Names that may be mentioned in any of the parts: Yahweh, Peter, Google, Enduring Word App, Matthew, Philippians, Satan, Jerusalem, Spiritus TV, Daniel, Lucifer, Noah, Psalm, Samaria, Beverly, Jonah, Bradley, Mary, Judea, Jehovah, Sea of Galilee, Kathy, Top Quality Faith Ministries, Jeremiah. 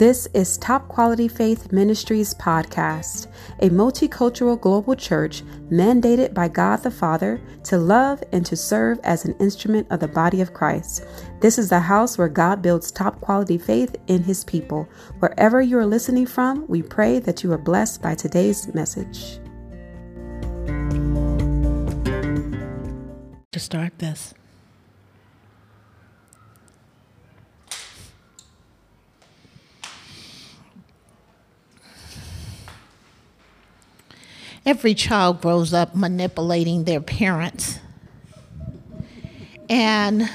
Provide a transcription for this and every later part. This is Top Quality Faith Ministries podcast, a multicultural global church mandated by God the Father to love and to serve as an instrument of the body of Christ. This is the house where God builds top quality faith in his people. Wherever you are listening from, we pray that you are blessed by today's message. To start this. Every child grows up manipulating their parents. And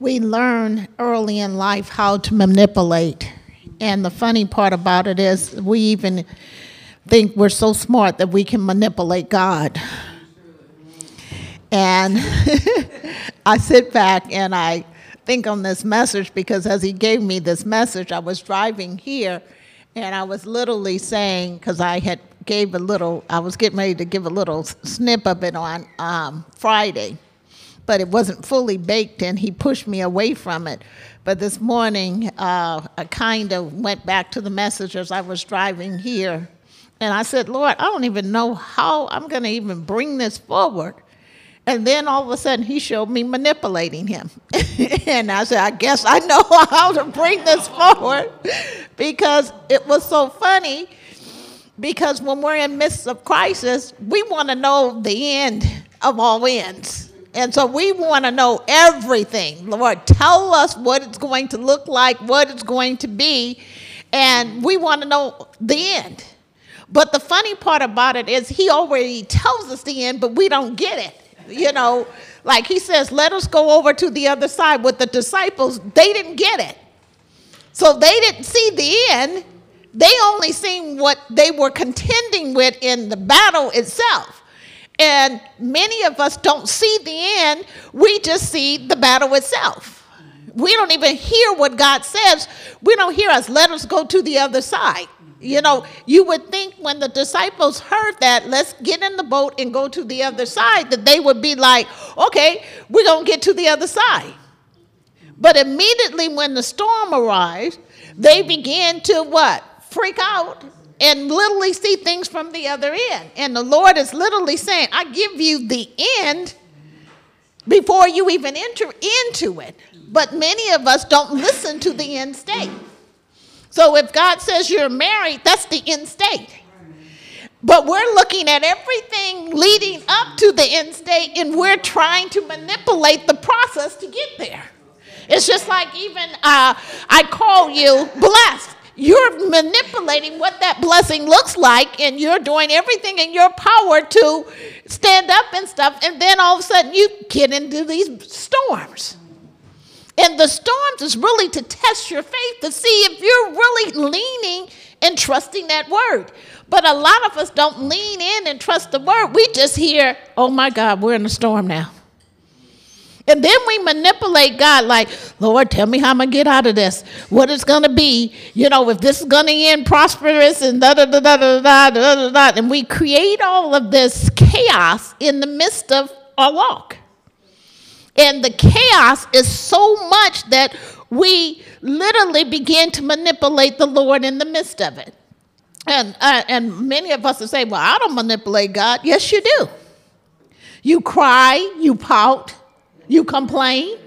we learn early in life how to manipulate. And the funny part about it is we even think we're so smart that we can manipulate God. And I sit back and I think on this message, because as he gave me this message, I was driving here. And I was literally saying, because I was getting ready to give a little snip of it on Friday, but it wasn't fully baked, and he pushed me away from it. But this morning, I kind of went back to the message as I was driving here, and I said, Lord, I don't even know how I'm going to even bring this forward. And then all of a sudden, he showed me manipulating him. And I said, I guess I know how to bring this forward, because it was so funny, because when we're in the midst of crisis, we want to know the end of all ends. And so we want to know everything. Lord, tell us what it's going to look like, what it's going to be, and we want to know the end. But the funny part about it is he already tells us the end, but we don't get it. You know, like he says, let us go over to the other side. With the disciples, they didn't get it. So they didn't see the end. They only seen what they were contending with in the battle itself. And many of us don't see the end. We just see the battle itself. We don't even hear what God says. We don't hear us, let us go to the other side. You know, you would think when the disciples heard that, let's get in the boat and go to the other side, that they would be like, okay, we're going to get to the other side. But immediately when the storm arrived, they began to what? Freak out and literally see things from the other end. And the Lord is literally saying, I give you the end before you even enter into it. But many of us don't listen to the end state. So if God says you're married, that's the end state. But we're looking at everything leading up to the end state, and we're trying to manipulate the process to get there. It's just like even I call you blessed. You're manipulating what that blessing looks like, and you're doing everything in your power to stand up and stuff, and then all of a sudden you get into these storms. And the storms is really to test your faith to see if you're really leaning and trusting that word. But a lot of us don't lean in and trust the word. We just hear, oh my God, we're in a storm now. And then we manipulate God like, Lord, tell me how I'm going to get out of this, what it's going to be, you know, if this is going to end prosperous and da-da-da-da-da-da-da-da-da. And we create all of this chaos in the midst of our walk. And the chaos is so much that we literally begin to manipulate the Lord in the midst of it. And many of us will say, well, I don't manipulate God. Yes, you do. You cry, you pout, you complain.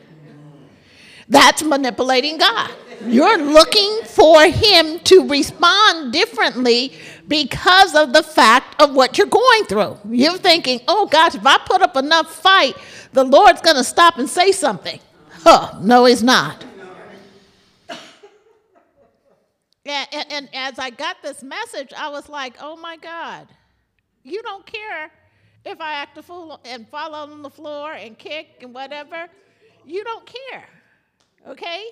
That's manipulating God. You're looking for him to respond differently because of the fact of what you're going through. You're thinking, oh gosh, if I put up enough fight, the Lord's going to stop and say something. Huh, no, he's not. And as I got this message, I was like, oh my God, you don't care if I act a fool and fall on the floor and kick and whatever. You don't care, okay?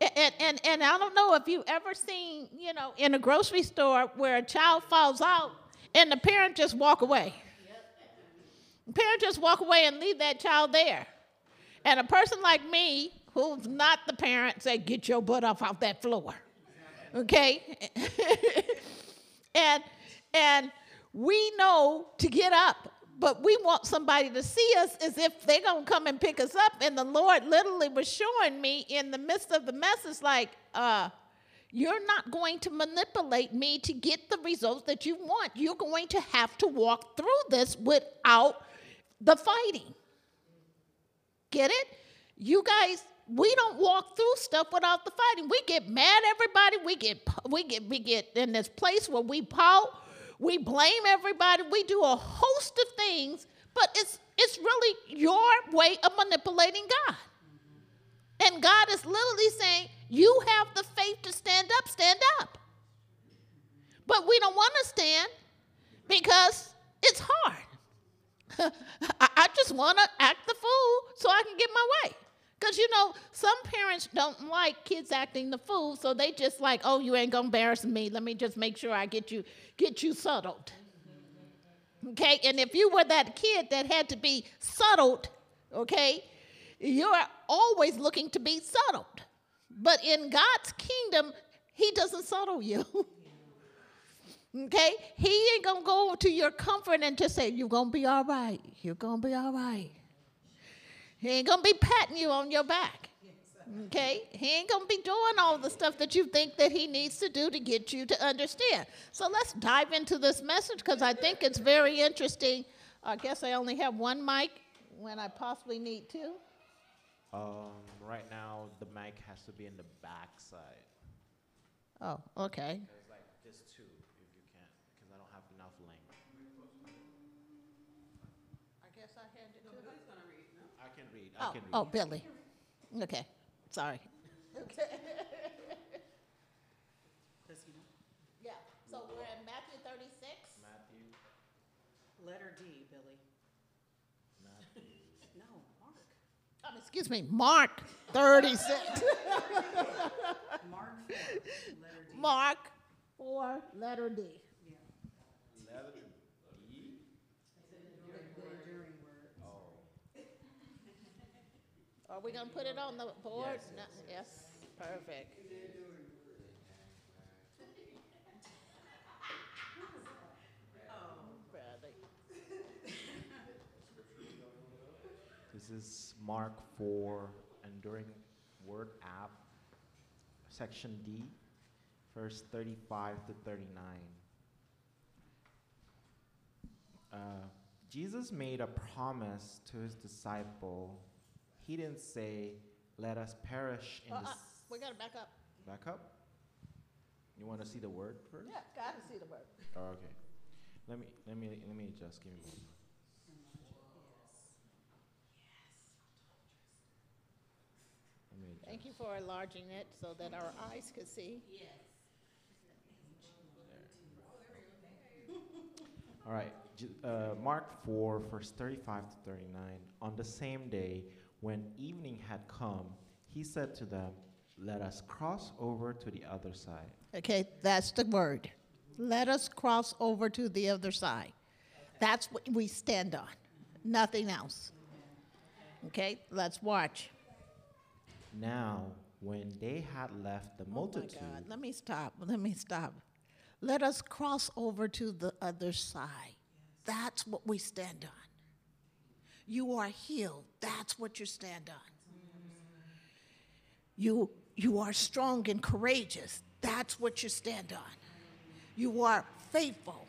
And I don't know if you've ever seen, you know, in a grocery store where a child falls out and the parent just walk away. Parents just walk away and leave that child there. And a person like me, who's not the parent, say, get your butt up off that floor. Okay? And we know to get up but we want somebody to see us as if they're going to come and pick us up. And the Lord literally was showing me in the midst of the message, like, you're not going to manipulate me to get the results that you want. You're going to have to walk through this without the fighting. Get it? You guys, we don't walk through stuff without the fighting. We get mad at everybody. We get in this place where we pout. We blame everybody. We do a host of things, but it's really your way of manipulating God. And God is literally saying, you have the faith to stand up, stand up. But we don't want to stand because it's hard. I just want to act the fool so I can get my way. Because, you know, some parents don't like kids acting the fool, so they just like, oh, you ain't going to embarrass me. Let me just make sure I get you settled. Okay? And if you were that kid that had to be settled, okay, you're always looking to be settled. But in God's kingdom, he doesn't settle you. Okay? He ain't going to go to your comfort and just say, you're going to be all right. You're going to be all right. He ain't going to be patting you on your back, okay? He ain't going to be doing all the stuff that you think that he needs to do to get you to understand. So let's dive into this message because I think it's very interesting. I guess I only have one mic when I possibly need two. Right now, the mic has to be in the back side. Oh, okay. There's like this two, if you can, because I don't have enough length. I guess I had to do it. I can read. Oh, Billy. Okay. Sorry. Okay. Yeah. So we're in Matthew 36. Matthew. Letter D, Billy. Matthew. No, Mark. Oh, excuse me, Mark 36. Mark 4, letter D. Mark 4, letter D. Yeah. Letter D. Are we going to put it on the board? Yes. Yes. Perfect. This is Mark 4, Enduring Word App, Section D, verse 35 to 39. Jesus made a promise to his disciple. He didn't say, let us perish in this. We got to back up. Back up? You want to see the word first? Yeah, got to see the word. Oh, okay. Let me adjust. Give me a moment. Yes. Thank you for enlarging it so that our eyes could see. Yes. There. All right. Mark 4, verse 35 to 39. On the same day, when evening had come, he said to them, let us cross over to the other side. Okay, that's the word. Let us cross over to the other side. That's what we stand on, nothing else. Okay, let's watch. Now, when they had left the multitude. Oh my God, let me stop. Let us cross over to the other side. That's what we stand on. You are healed. That's what you stand on. You are strong and courageous. That's what you stand on. You are faithful.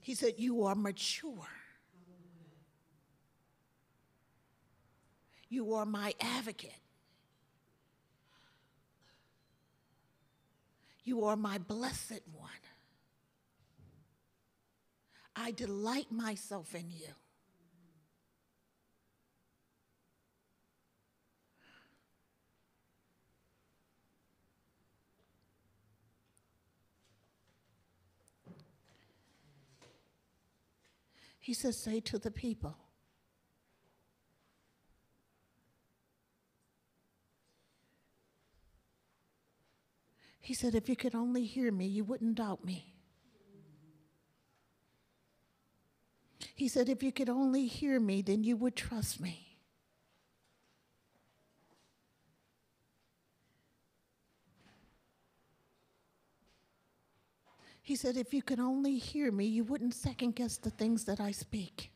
He said, you are mature. You are my advocate. You are my blessed one. I delight myself in you. He says, say to the people, he said, if you could only hear me, you wouldn't doubt me. He said, if you could only hear me, then you would trust me. He said, if you could only hear me, you wouldn't second guess the things that I speak.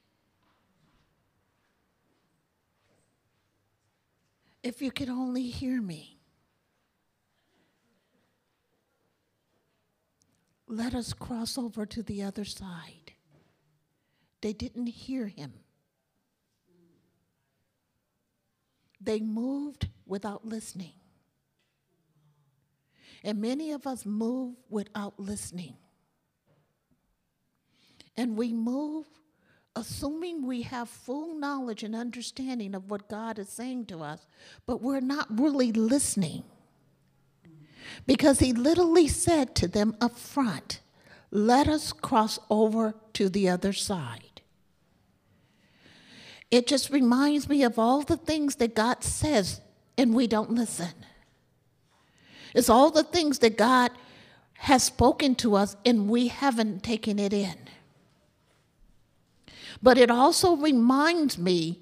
If you could only hear me. Let us cross over to the other side. They didn't hear him. They moved without listening. And many of us move without listening. And we move assuming we have full knowledge and understanding of what God is saying to us, but we're not really listening. Because he literally said to them up front, let us cross over to the other side. It just reminds me of all the things that God says and we don't listen. It's all the things that God has spoken to us and we haven't taken it in. But it also reminds me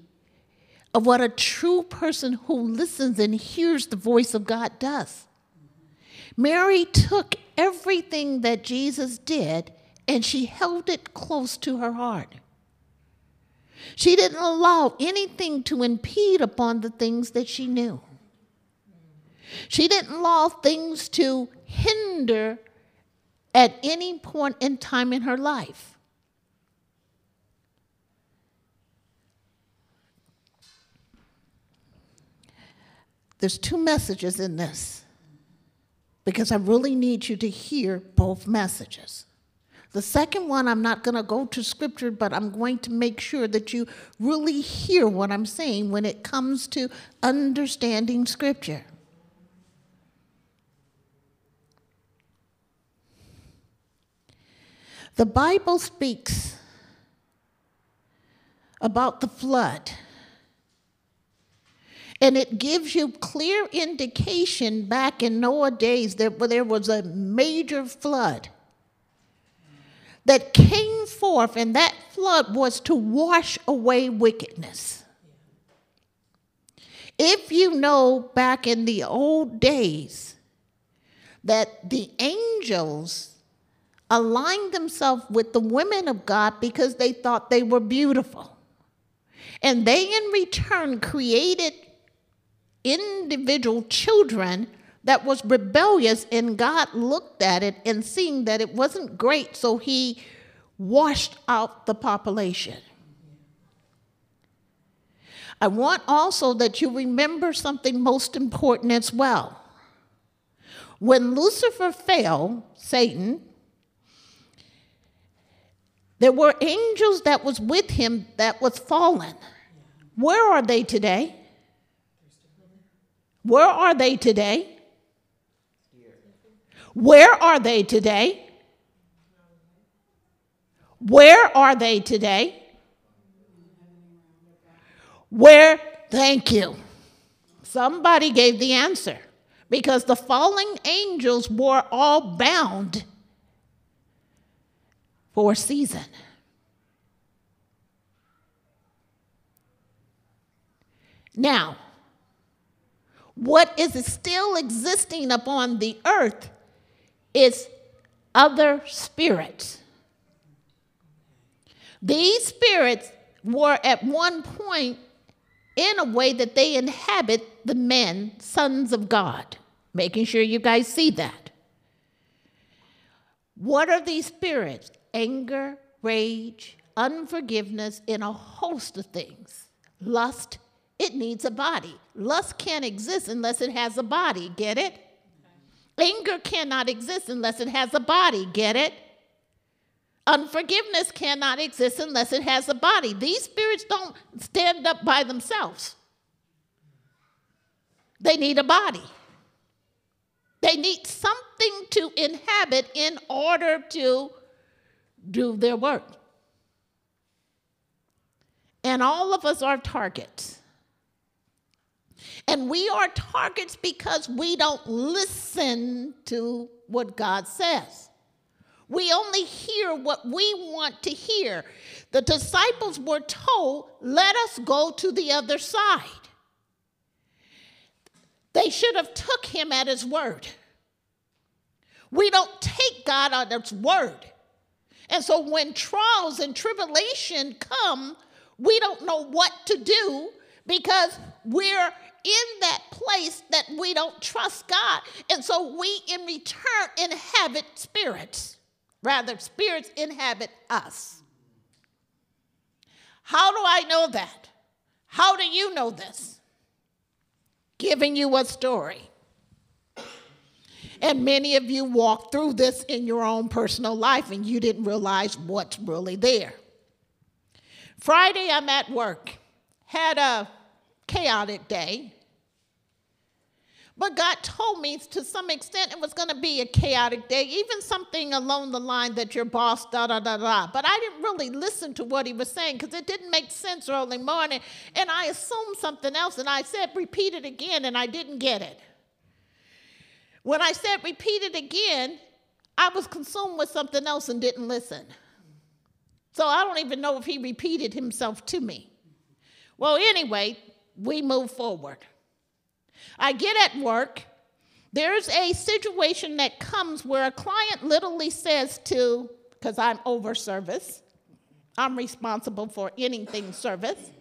of what a true person who listens and hears the voice of God does. Mary took everything that Jesus did and she held it close to her heart. She didn't allow anything to impede upon the things that she knew. She didn't allow things to hinder at any point in time in her life. There's two messages in this, because I really need you to hear both messages. The second one, I'm not going to go to scripture, but I'm going to make sure that you really hear what I'm saying when it comes to understanding scripture. The Bible speaks about the flood, and it gives you clear indication back in Noah's days that there was a major flood that came forth, and that flood was to wash away wickedness. If you know back in the old days that the angels aligned themselves with the women of God because they thought they were beautiful, and they in return created individual children that was rebellious, and God looked at it and seeing that it wasn't great, so he washed out the population. I want also that you remember something most important as well. When Lucifer fell, Satan, there were angels that was with him that was fallen. Where are they today? Where are they today? Where are they today? Where are they today? Where? Thank you. Somebody gave the answer, because the fallen angels were all bound for a season. Now, what is still existing upon the earth is other spirits. These spirits were at one point in a way that they inhabit the men, sons of God. Making sure you guys see that. What are these spirits? Anger, rage, unforgiveness, and a host of things. Lust. It needs a body. Lust can't exist unless it has a body. Get it? Anger cannot exist unless it has a body. Get it? Unforgiveness cannot exist unless it has a body. These spirits don't stand up by themselves. They need a body. They need something to inhabit in order to do their work. And all of us are targets. And we are targets because we don't listen to what God says. We only hear what we want to hear. The disciples were told, let us go to the other side. They should have took him at his word. We don't take God at His word. And so when trials and tribulation come, we don't know what to do because we're in that place that we don't trust God. And so we in return inhabit spirits. Rather, spirits inhabit us. How do I know that? How do you know this? Giving you a story. And many of you walk through this in your own personal life and you didn't realize what's really there. Friday, I'm at work. Had a chaotic day. But God told me to some extent it was going to be a chaotic day, even something along the line that your boss da-da-da-da. But I didn't really listen to what he was saying because it didn't make sense early morning. And I assumed something else, and I said, repeat it again, and I didn't get it. When I said repeat it again, I was consumed with something else and didn't listen. So I don't even know if he repeated himself to me. Well, anyway, we move forward. I get at work. There's a situation that comes where a client literally says to, because I'm over service, I'm responsible for anything service.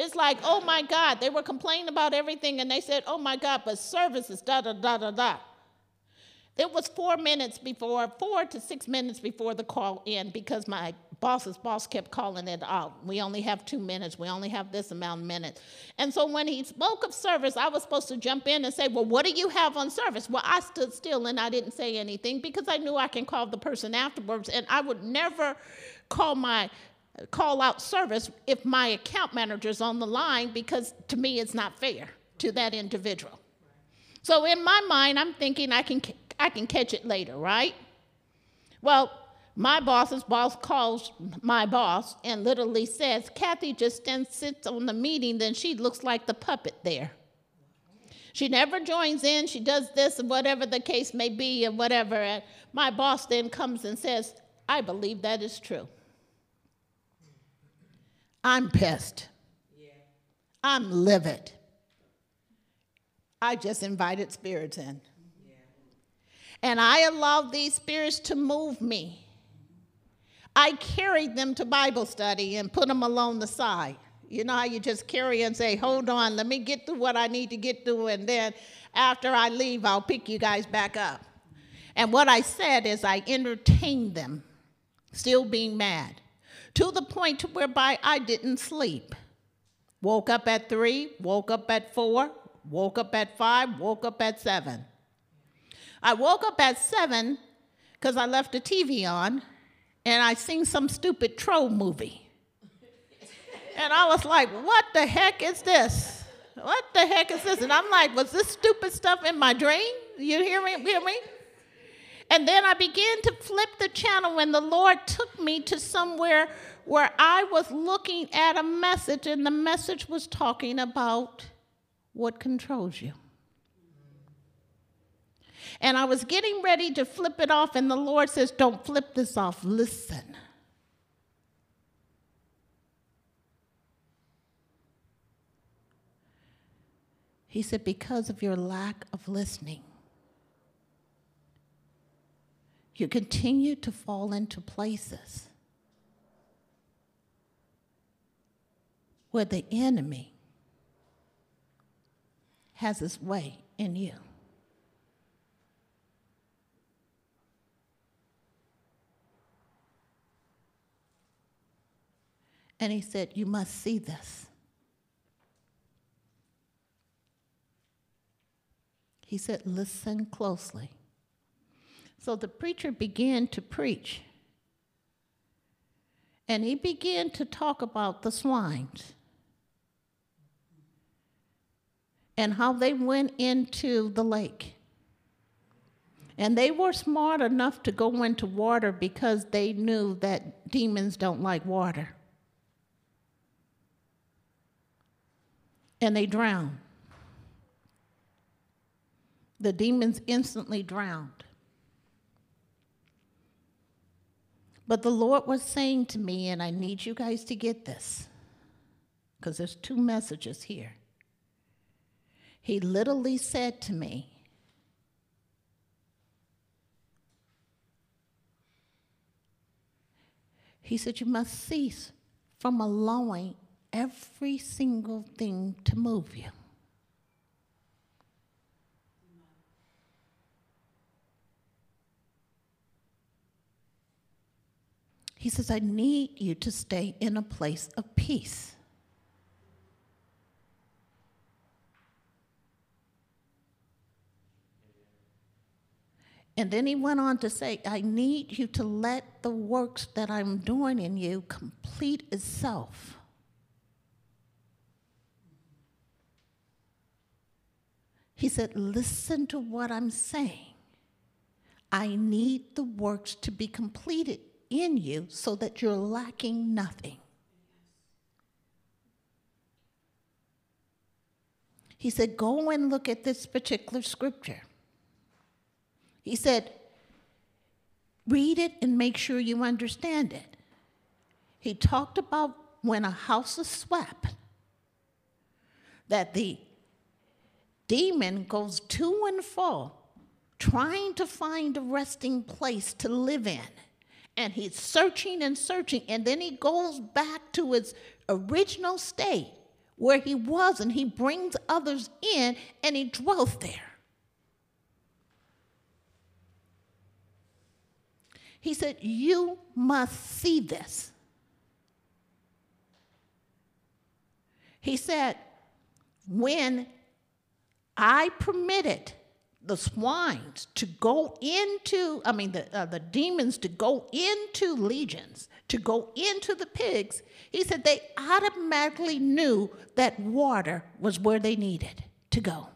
It's like, oh my God, they were complaining about everything and they said, oh my God, but service is da-da-da-da-da. It was 4 to 6 minutes before the call in because my boss's boss kept calling it out. We only have 2 minutes. We only have this amount of minutes. And so when he spoke of service, I was supposed to jump in and say, well, what do you have on service? Well, I stood still and I didn't say anything because I knew I can call the person afterwards, and I would never call out service if my account manager's on the line because to me it's not fair to that individual. So in my mind, I'm thinking I can catch it later, right? Well, my boss's boss calls my boss and literally says, Kathy just sits on the meeting, then she looks like the puppet there. She never joins in, she does this, and whatever the case may be, and whatever. And my boss then comes and says, I believe that is true. I'm pissed. Yeah. I'm livid. I just invited spirits in. And I allowed these spirits to move me. I carried them to Bible study and put them along the side. You know how you just carry and say, hold on, let me get through what I need to get through, and then after I leave, I'll pick you guys back up. And what I said is I entertained them, still being mad, to the point whereby I didn't sleep. Woke up at 3, woke up at 4, woke up at 5, woke up at 7. I woke up at 7 because I left the TV on and I seen some stupid troll movie. And I was like, what the heck is this? What the heck is this? And I'm like, was this stupid stuff in my dream? You hear me? And then I began to flip the channel and the Lord took me to somewhere where I was looking at a message, and the message was talking about what controls you. And I was getting ready to flip it off, and the Lord says, don't flip this off, listen. He said, because of your lack of listening, you continue to fall into places where the enemy has his way in you. And he said, you must see this. He said, listen closely. So the preacher began to preach. And he began to talk about the swines and how they went into the lake. And they were smart enough to go into water because they knew that demons don't like water. And they drowned. The demons instantly drowned. But the Lord was saying to me, and I need you guys to get this, because there's two messages here. He literally said to me, He said, you must cease from allowing every single thing to move you. He says, I need you to stay in a place of peace. And then he went on to say, I need you to let the works that I'm doing in you complete itself. He said, listen to what I'm saying. I need the works to be completed in you so that you're lacking nothing. He said, go and look at this particular scripture. He said, read it and make sure you understand it. He talked about when a house is swept, that the demon goes to and fro trying to find a resting place to live in. And he's searching and searching, and then he goes back to his original state where he was, and he brings others in, and he dwelt there. He said, you must see this. He said, when I permitted the swines to go into, the demons to go into legions, to go into the pigs, he said they automatically knew that water was where they needed to go.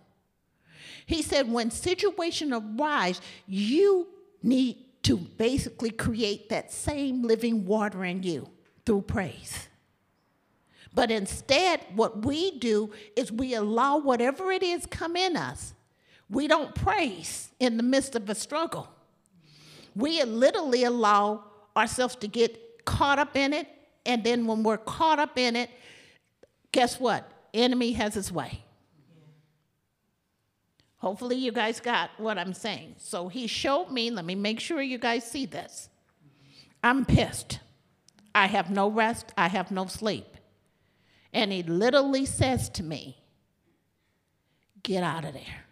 He said when situations arise, you need to basically create that same living water in you through praise. But instead, what we do is we allow whatever it is come in us. We don't praise in the midst of a struggle. We literally allow ourselves to get caught up in it, and then when we're caught up in it, guess what? Enemy has his way. Yeah. Hopefully you guys got what I'm saying. So he showed me, let me make sure you guys see this. I'm pissed. I have no rest. I have no sleep. And he literally says to me, get out of there.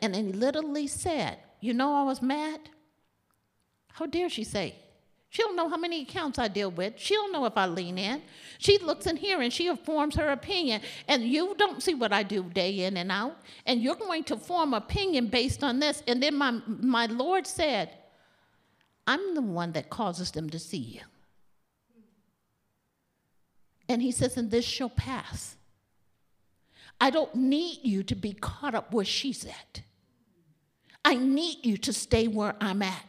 And he literally said, you know I was mad? How dare she say? She don't know how many accounts I deal with. She don't know if I lean in. She looks in here and she forms her opinion. And you don't see what I do day in and out. And you're going to form opinion based on this. And then my Lord said, I'm the one that causes them to see you. And he says, and this shall pass. I don't need you to be caught up where she's at. I need you to stay where I'm at.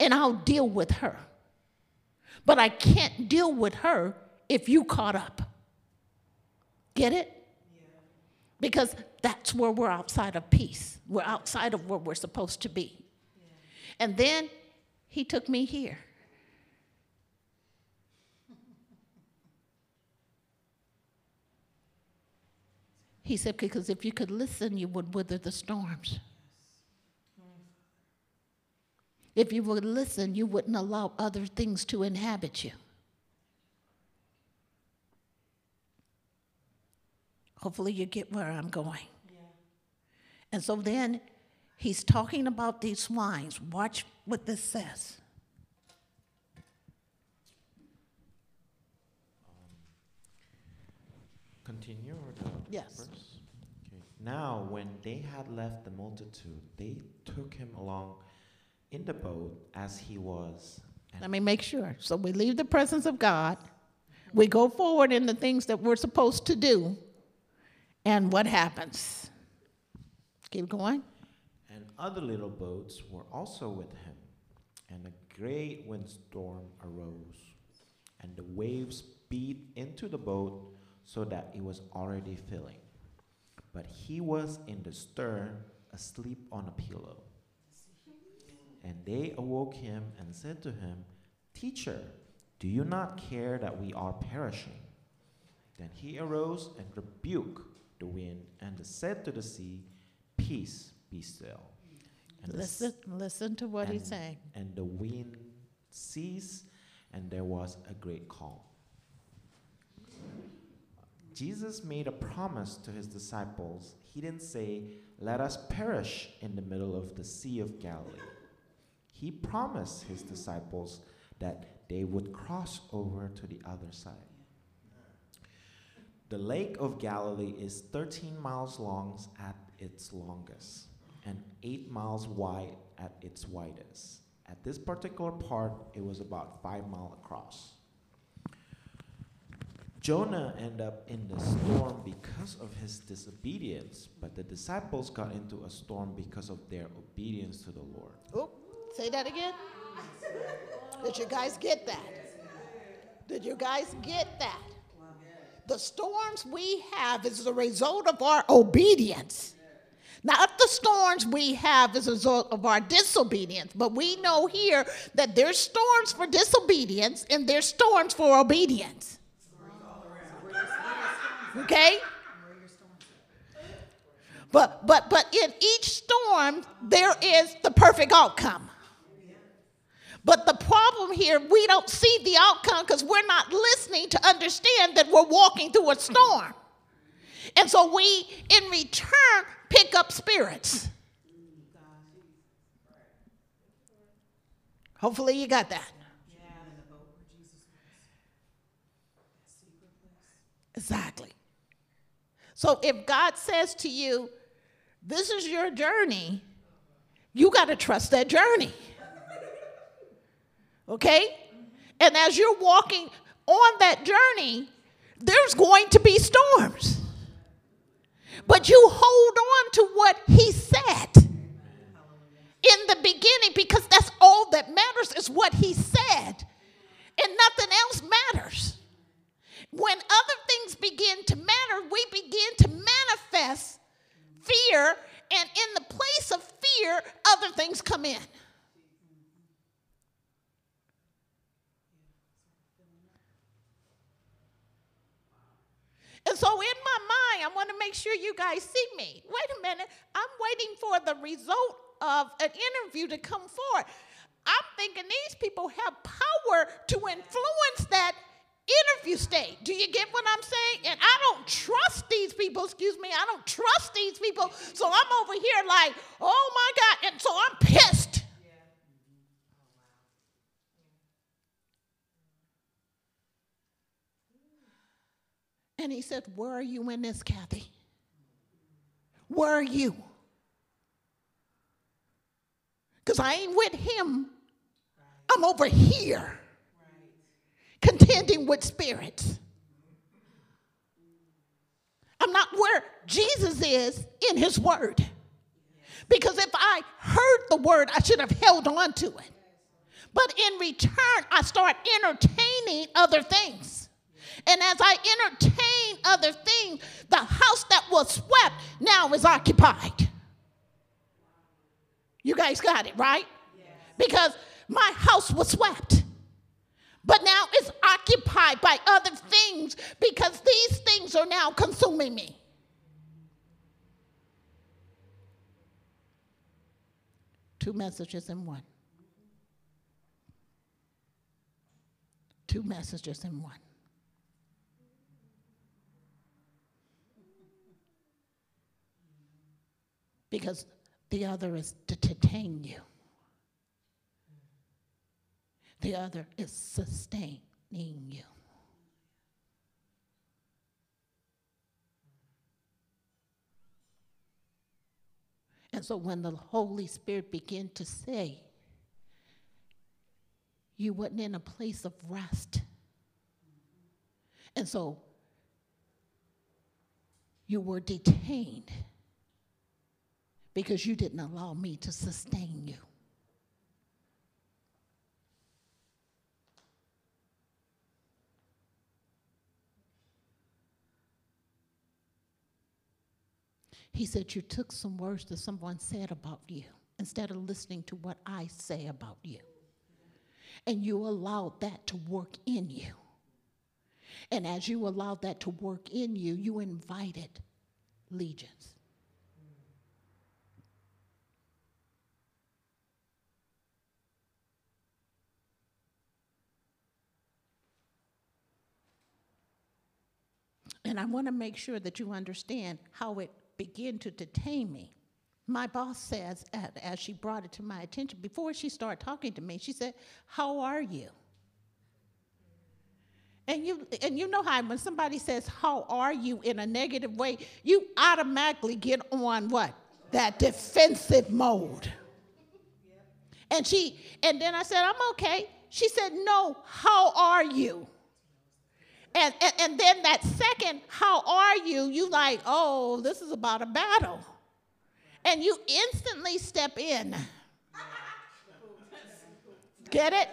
And I'll deal with her. But I can't deal with her if you caught up. Get it? Yeah. Because that's where we're outside of peace. We're outside of where we're supposed to be. Yeah. And then he took me here. He said, because if you could listen, you would wither the storms. If you would listen, you wouldn't allow other things to inhabit you. Hopefully you get where I'm going. Yeah. And so then he's talking about these swines. Watch what this says. Continue or the yes. Verse? Okay. Now, when they had left the multitude, they took him along in the boat as he was. Let me make sure. So we leave the presence of God. We go forward in the things that we're supposed to do. And what happens? Keep going. And other little boats were also with him. And a great windstorm arose. And the waves beat into the boat, so that it was already filling. But he was in the stern, asleep on a pillow. And they awoke him and said to him, Teacher, do you not care that we are perishing? Then he arose and rebuked the wind and said to the sea, peace, be still. And listen to what he's saying. And the wind ceased, and there was a great calm. Jesus made a promise to his disciples. He didn't say, let us perish in the middle of the Sea of Galilee. He promised his disciples that they would cross over to the other side. The Lake of Galilee is 13 miles long at its longest and 8 miles wide at its widest. At this particular part, it was about 5 miles across. Jonah ended up in the storm because of his disobedience, but the disciples got into a storm because of their obedience to the Lord. Oh, say that again. Did you guys get that? Did you guys get that? The storms we have is the result of our obedience. Not the storms we have as a result of our disobedience, but we know here that there's storms for disobedience and there's storms for obedience. Okay? But in each storm, there is the perfect outcome. But the problem here, we don't see the outcome because we're not listening to understand that we're walking through a storm. And so we, in return, pick up spirits. Hopefully you got that. Exactly. So if God says to you, this is your journey, you got to trust that journey. Okay? And as you're walking on that journey, there's going to be storms. But you hold on to what he said in the beginning, because that's all that matters is what he said, and nothing else matters. When other things begin to matter, we begin to manifest fear, and in the place of fear, other things come in. And so in my mind, I want to make sure you guys see me. Wait a minute. I'm waiting for the result of an interview to come forward. I'm thinking these people have power to influence that interview state. Do you get what I'm saying? And I don't trust these people. Excuse me. I don't trust these people. So I'm over here like, oh, my God. And so I'm pissed. And he said, where are you in this, Kathy? Where are you? Because I ain't with him. I'm over here contending with spirits. I'm not where Jesus is in his word. Because if I heard the word, I should have held on to it. But in return, I start entertaining other things. And as I entertain other things, the house that was swept now is occupied. You guys got it, right? Yes. Because my house was swept. But now it's occupied by other things because these things are now consuming me. Two messages in one. Two messages in one. Because the other is to detain you. The other is sustaining you. And so when the Holy Spirit began to say, you wasn't in a place of rest. And so you were detained. Because you didn't allow me to sustain you. He said you took some words that someone said about you instead of listening to what I say about you. And you allowed that to work in you. And as you allow that to work in you, you invited legions. And I want to make sure that you understand how it began to detain me. My boss says, as she brought it to my attention, before she started talking to me, she said, "How are you?" And you know how when somebody says, "How are you?" in a negative way, you automatically get on what? That defensive mode. Yeah. And then I said, "I'm okay." She said, "No, how are you?" And then that second, "How are you?" you like, oh, this is about a battle. And you instantly step in. Get it?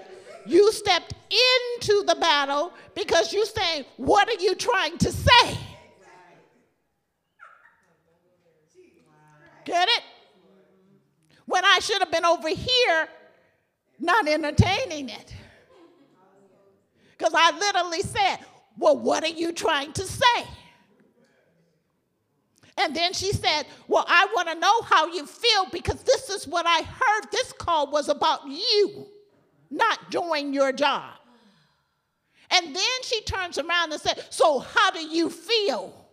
You stepped into the battle because you say, what are you trying to say? Get it? When I should have been over here not entertaining it. Because I literally said, well, what are you trying to say? And then she said, well, I want to know how you feel because this is what I heard. This call was about you not doing your job. And then she turns around and said, so how do you feel?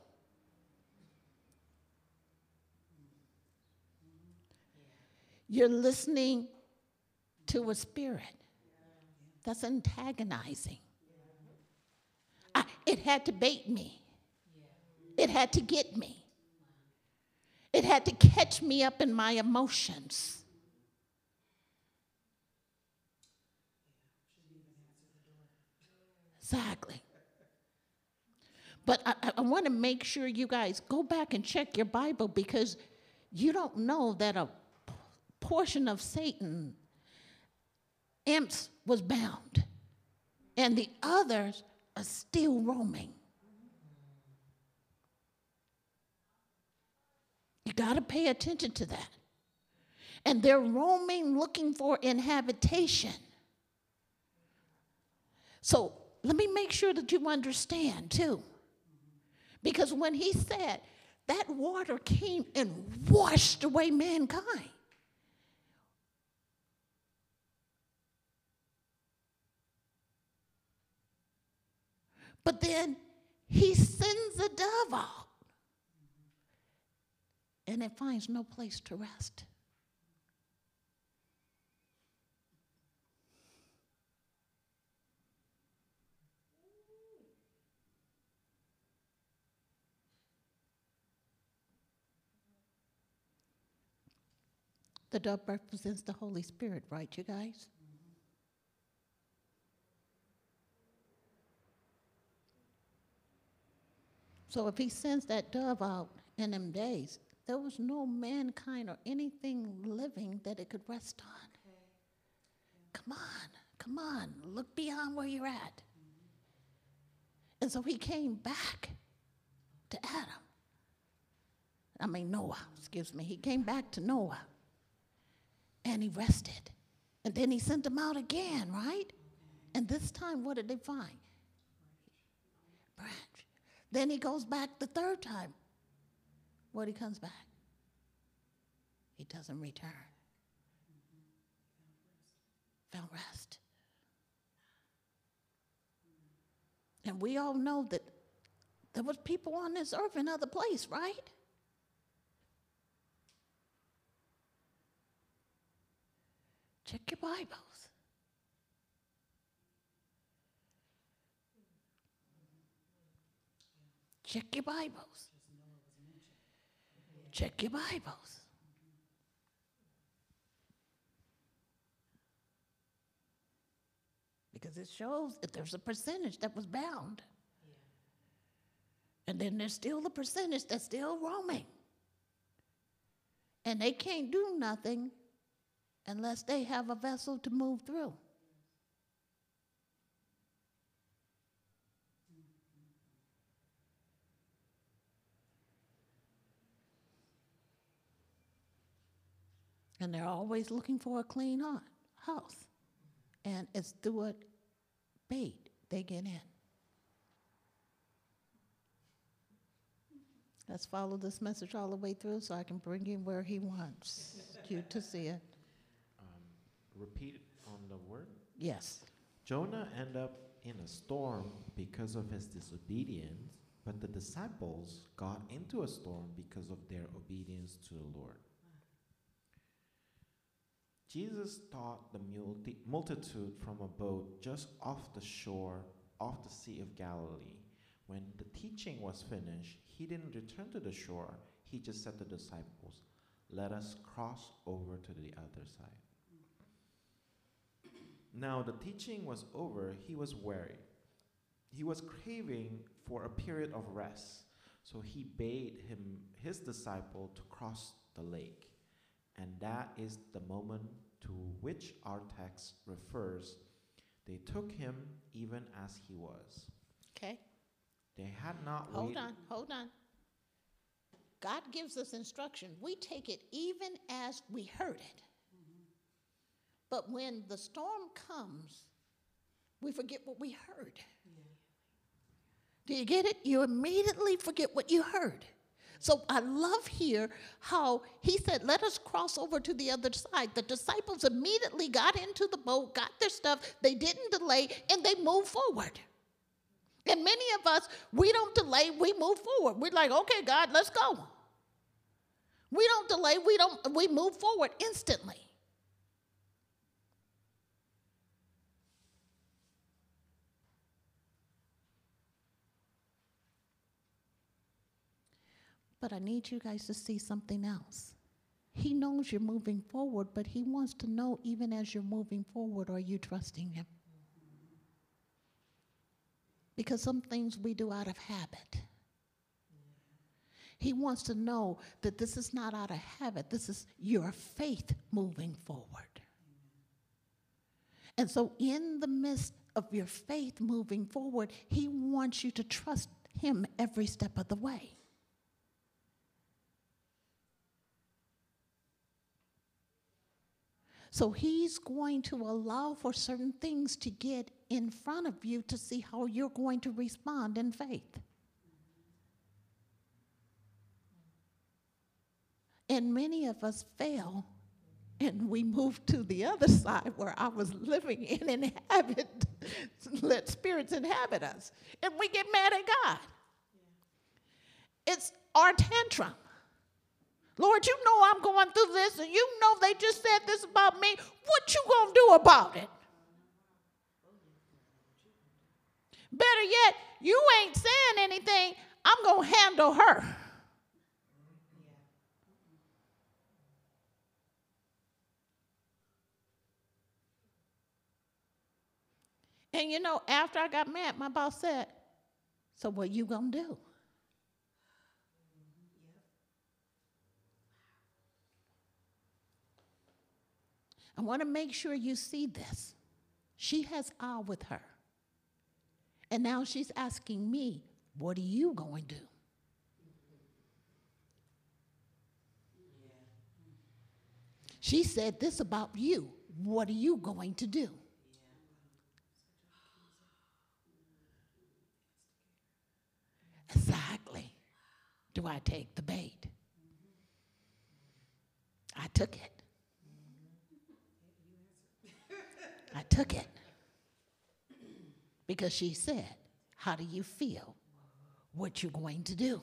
You're listening to a spirit that's antagonizing. It had to bait me. It had to get me. It had to catch me up in my emotions. Exactly. But I want to make sure you guys go back and check your Bible because you don't know that a portion of Satan, imps, was bound. And the others are still roaming. You got to pay attention to that. And they're roaming looking for inhabitation. So let me make sure that you understand too. Because when he said that water came and washed away mankind, but then he sends a dove out, and it finds no place to rest. The dove represents the Holy Spirit, right, you guys? So if he sends that dove out in them days, there was no mankind or anything living that it could rest on. Come on, come on, look beyond where you're at. And so he came back to Noah. He came back to Noah and he rested. And then he sent them out again, right? And this time, what did they find? Branch. Then he goes back the third time. What he comes back? He doesn't return. Found rest. And we all know that there was people on this earth in other place, right? Check your Bibles. Check your Bibles. Check your Bibles. Because it shows that there's a percentage that was bound. And then there's still the percentage that's still roaming. And they can't do nothing unless they have a vessel to move through. And they're always looking for a clean house. And it's through a bait they get in. Let's follow this message all the way through so I can bring him where he wants you to see it. Repeat on the word? Yes. Jonah ended up in a storm because of his disobedience, but the disciples got into a storm because of their obedience to the Lord. Jesus taught the multitude from a boat just off the shore of the Sea of Galilee. When the teaching was finished, he didn't return to the shore. He just said to the disciples, "Let us cross over to the other side." Now the teaching was over. He was weary. He was craving for a period of rest. So he bade his disciple to cross the lake. And that is the moment to which our text refers. They took him even as he was. Okay. They had not waited. Hold on. God gives us instruction. We take it even as we heard it. Mm-hmm. But when the storm comes, we forget what we heard. Yeah. Do you get it? You immediately forget what you heard. So I love here how he said, let us cross over to the other side. The disciples immediately got into the boat, got their stuff. They didn't delay, and they moved forward. And many of us, we don't delay, we move forward. We're like, okay, God, let's go. We don't delay, we move forward instantly. But I need you guys to see something else. He knows you're moving forward, but he wants to know even as you're moving forward, are you trusting him? Because some things we do out of habit. He wants to know that this is not out of habit. This is your faith moving forward. And so in the midst of your faith moving forward, he wants you to trust him every step of the way. So he's going to allow for certain things to get in front of you to see how you're going to respond in faith. And many of us fail, and we move to the other side where I was living in inhabit, let spirits inhabit us, and we get mad at God. It's our tantrum. Lord, you know I'm going through this, and you know they just said this about me. What you gonna do about it? Better yet, you ain't saying anything. I'm gonna handle her. And you know, after I got mad, my boss said, "So what you gonna do?" I want to make sure you see this. She has I with her. And now she's asking me, what are you going to do? Yeah. She said this about you. What are you going to do? Yeah. Exactly. Do I take the bait? I took it. I took it because she said, how do you feel? What you going to do?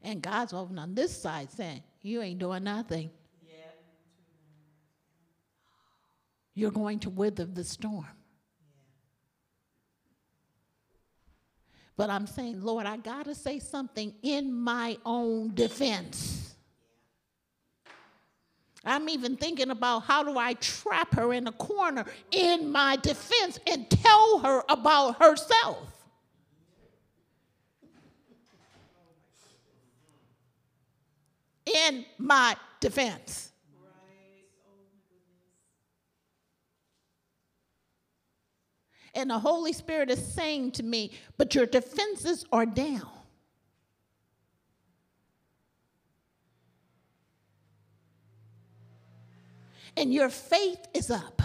And God's over on this side saying, you ain't doing nothing. Yeah. You're going to weather the storm. Yeah. But I'm saying, Lord, I got to say something in my own defense. I'm even thinking about how do I trap her in a corner in my defense and tell her about herself. In my defense. And the Holy Spirit is saying to me, but your defenses are down. And your faith is up.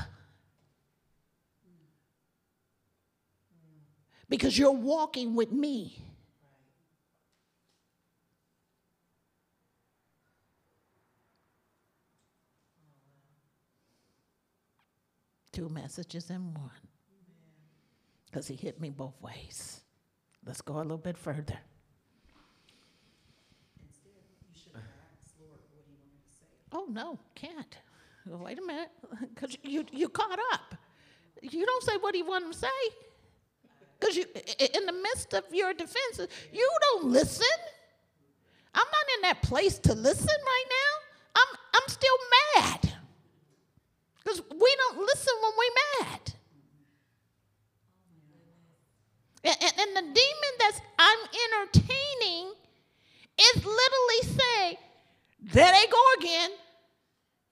because you're walking with me. Two messages in one. Because he hit me both ways. Let's go a little bit further. Instead, you should have asked Lord what he wanted to say. Oh, no, can't. Well, wait a minute. Because you caught up. You don't say what he wanted to say. Because you, in the midst of your defenses, you don't listen. I'm not in that place to listen right now. I'm still mad. Because we don't listen when we're mad. And the demon that I'm entertaining is literally saying, there they go again.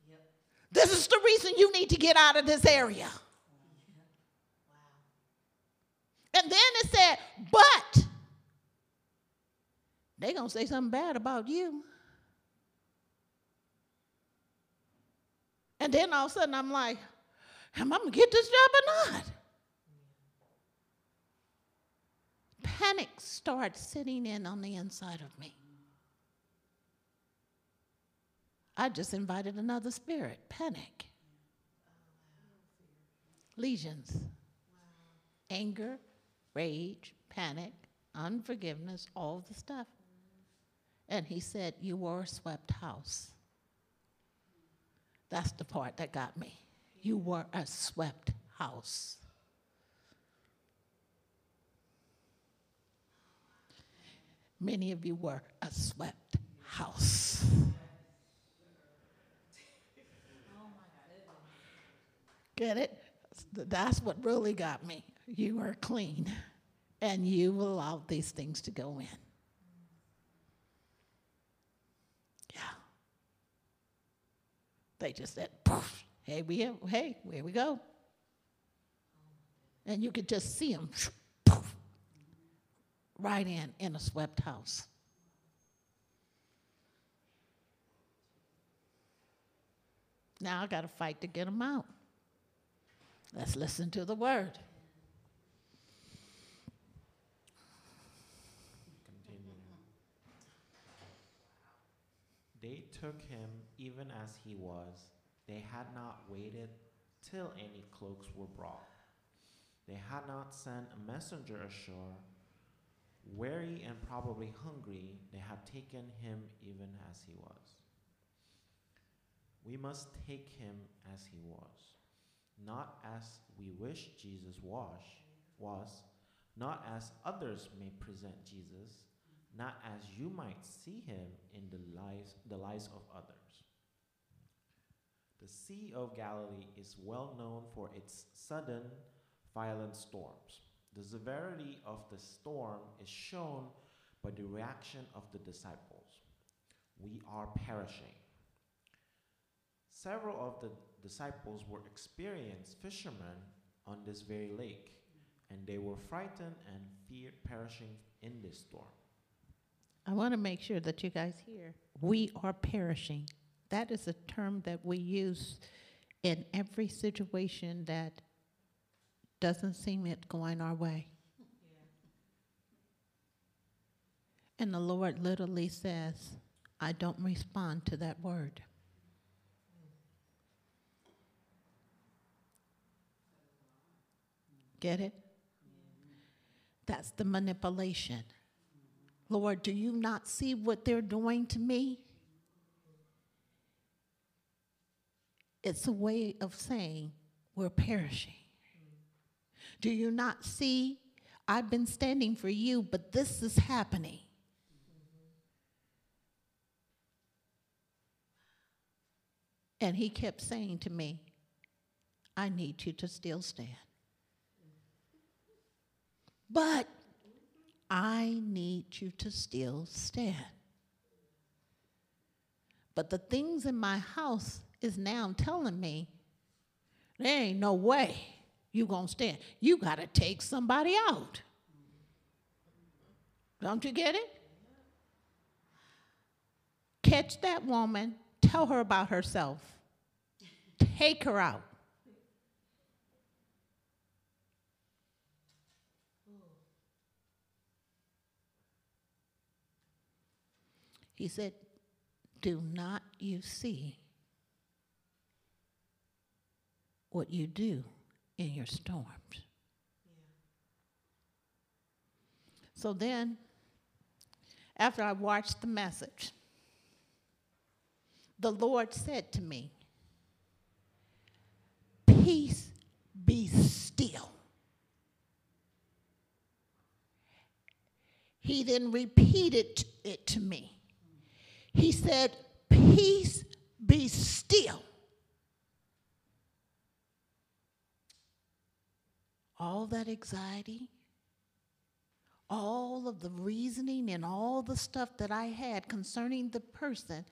Yep. This is the reason you need to get out of this area. Wow. And then it said, but they're going to say something bad about you. And then all of a sudden I'm like, am I going to get this job or not? Panic starts sitting in on the inside of me. I just invited another spirit, panic. Legions. Wow. Anger, rage, panic, unforgiveness, all the stuff. And he said, you are a swept house. That's the part that got me. You were a swept house. Many of you were a swept house. Get it? That's what really got me. You were clean, and you allowed these things to go in. Yeah. They just said, poof, hey, here we go. And you could just see them. Right in a swept house. Now I got to fight to get them out. Let's listen to the word. Continue. They took him even as he was. They had not waited till any cloaks were brought. They had not sent a messenger ashore. Weary and probably hungry, they had taken him even as he was. We must take him as he was, not as we wish Jesus was, not as others may present Jesus, not as you might see him in the lives of others. The Sea of Galilee is well known for its sudden, violent storms. The severity of the storm is shown by the reaction of the disciples. We are perishing. Several of the disciples were experienced fishermen on this very lake, and they were frightened and feared perishing in this storm. I want to make sure that you guys hear, we are perishing. That is a term that we use in every situation that doesn't seem it going our way. Yeah. And the Lord literally says, I don't respond to that word. Get it? That's the manipulation. Lord, do you not see what they're doing to me? It's a way of saying we're perishing. Do you not see? I've been standing for you, but this is happening. Mm-hmm. And he kept saying to me, I need you to still stand. But I need you to still stand. But the things in my house is now telling me, there ain't no way. You gonna stand. You gotta take somebody out. Don't you get it? Catch that woman, tell her about herself. Take her out. He said, do not you see what you do in your storms? Yeah. So then, after I watched the message, the Lord said to me, peace be still. He then repeated it to me. He said, peace be still. All that anxiety, all of the reasoning and all the stuff that I had concerning the person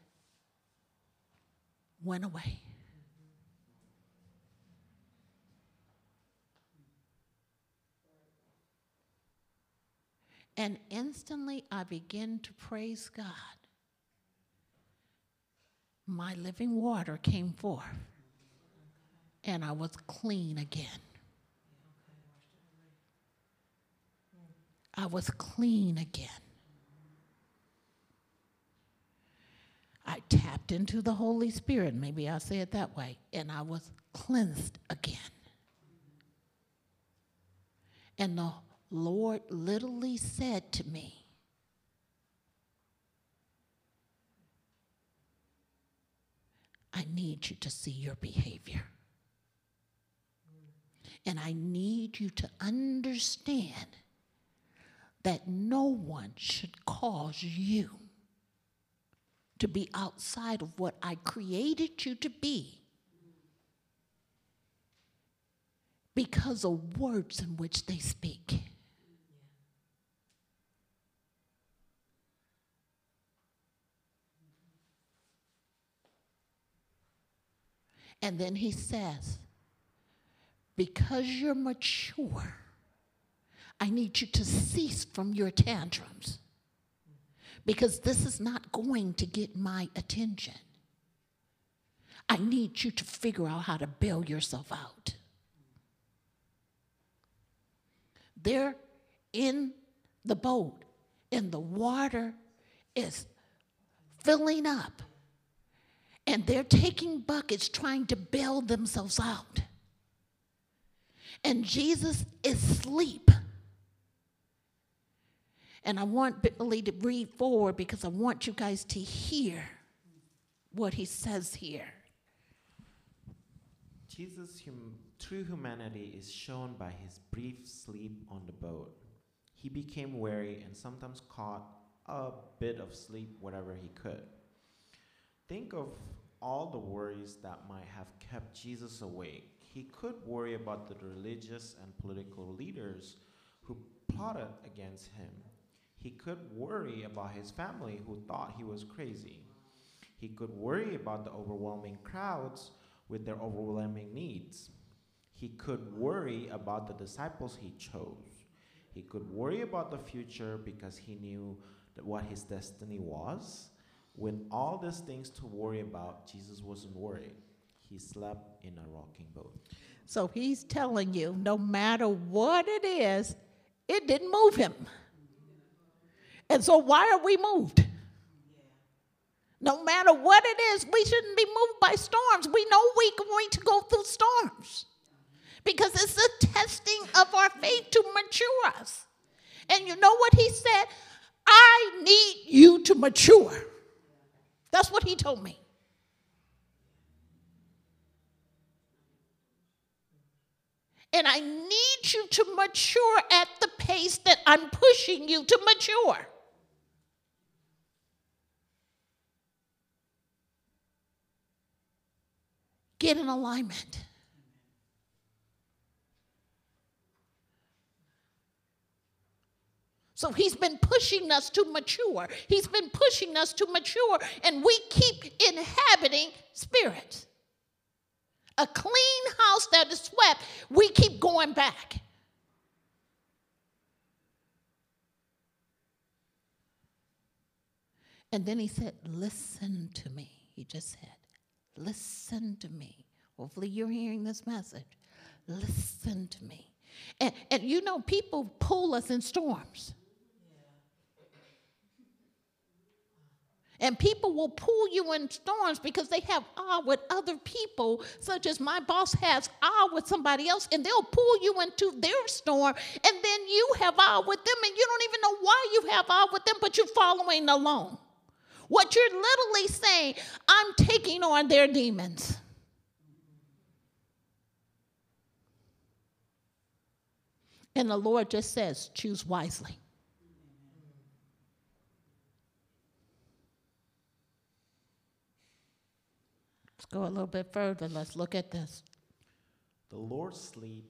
went away. And instantly I began to praise God. My living water came forth, and I was clean again. I was clean again. I tapped into the Holy Spirit, maybe I'll say it that way, and I was cleansed again. And the Lord literally said to me, I need you to see your behavior. And I need you to understand that no one should cause you to be outside of what I created you to be because of words in which they speak. And then he says, because you're mature, I need you to cease from your tantrums because this is not going to get my attention. I need you to figure out how to bail yourself out. They're in the boat and the water is filling up. And they're taking buckets trying to bail themselves out. And Jesus is asleep. And I want Beverly to read forward because I want you guys to hear what he says here. Jesus' true humanity is shown by his brief sleep on the boat. He became weary and sometimes caught a bit of sleep wherever he could. Think of all the worries that might have kept Jesus awake. He could worry about the religious and political leaders who plotted against him. He could worry about his family who thought he was crazy. He could worry about the overwhelming crowds with their overwhelming needs. He could worry about the disciples he chose. He could worry about the future because he knew that what his destiny was. With all these things to worry about, Jesus wasn't worried. He slept in a rocking boat. So he's telling you, no matter what it is, it didn't move him. And so why are we moved? No matter what it is, we shouldn't be moved by storms. We know we're going to go through storms because it's the testing of our faith to mature us. And you know what he said? I need you to mature. That's what he told me. And I need you to mature at the pace that I'm pushing you to mature. Get in alignment. So he's been pushing us to mature. He's been pushing us to mature, and we keep inhabiting spirit. A clean house that is swept, we keep going back. And then he said, listen to me. He just said, listen to me. Hopefully you're hearing this message. Listen to me. And you know, people pull us in storms. And people will pull you in storms because they have awe with other people, such as my boss has awe with somebody else, and they'll pull you into their storm, and then you have awe with them, and you don't even know why you have awe with them, but you're following along. What you're literally saying, I'm taking on their demons. And the Lord just says, choose wisely. Go a little bit further. Let's look at this. The Lord's sleep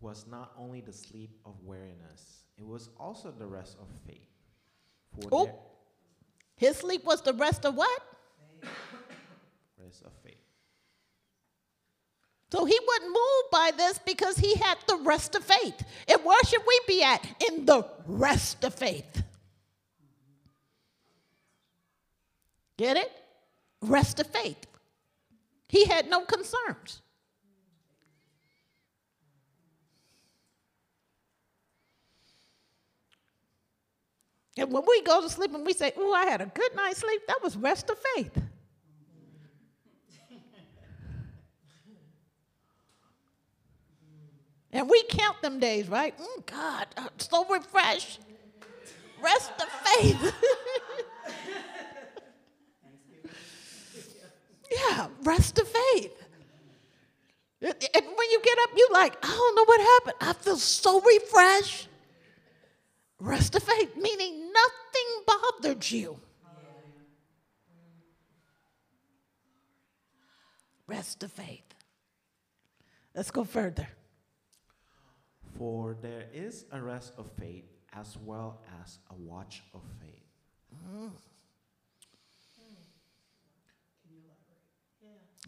was not only the sleep of weariness, it was also the rest of faith. Oh, his sleep was the rest of what? Rest of faith. So he wasn't moved by this because he had the rest of faith. And where should we be at? In the rest of faith. Get it? Rest of faith. He had no concerns. And when we go to sleep and we say, "Ooh, I had a good night's sleep," that was rest of faith. And we count them days, right? God, I'm so refreshed. Rest of faith. Yeah, rest of faith. And when you get up, you're like, I don't know what happened. I feel so refreshed. Rest of faith, meaning nothing bothered you. Rest of faith. Let's go further. For there is a rest of faith as well as a watch of faith. Mm.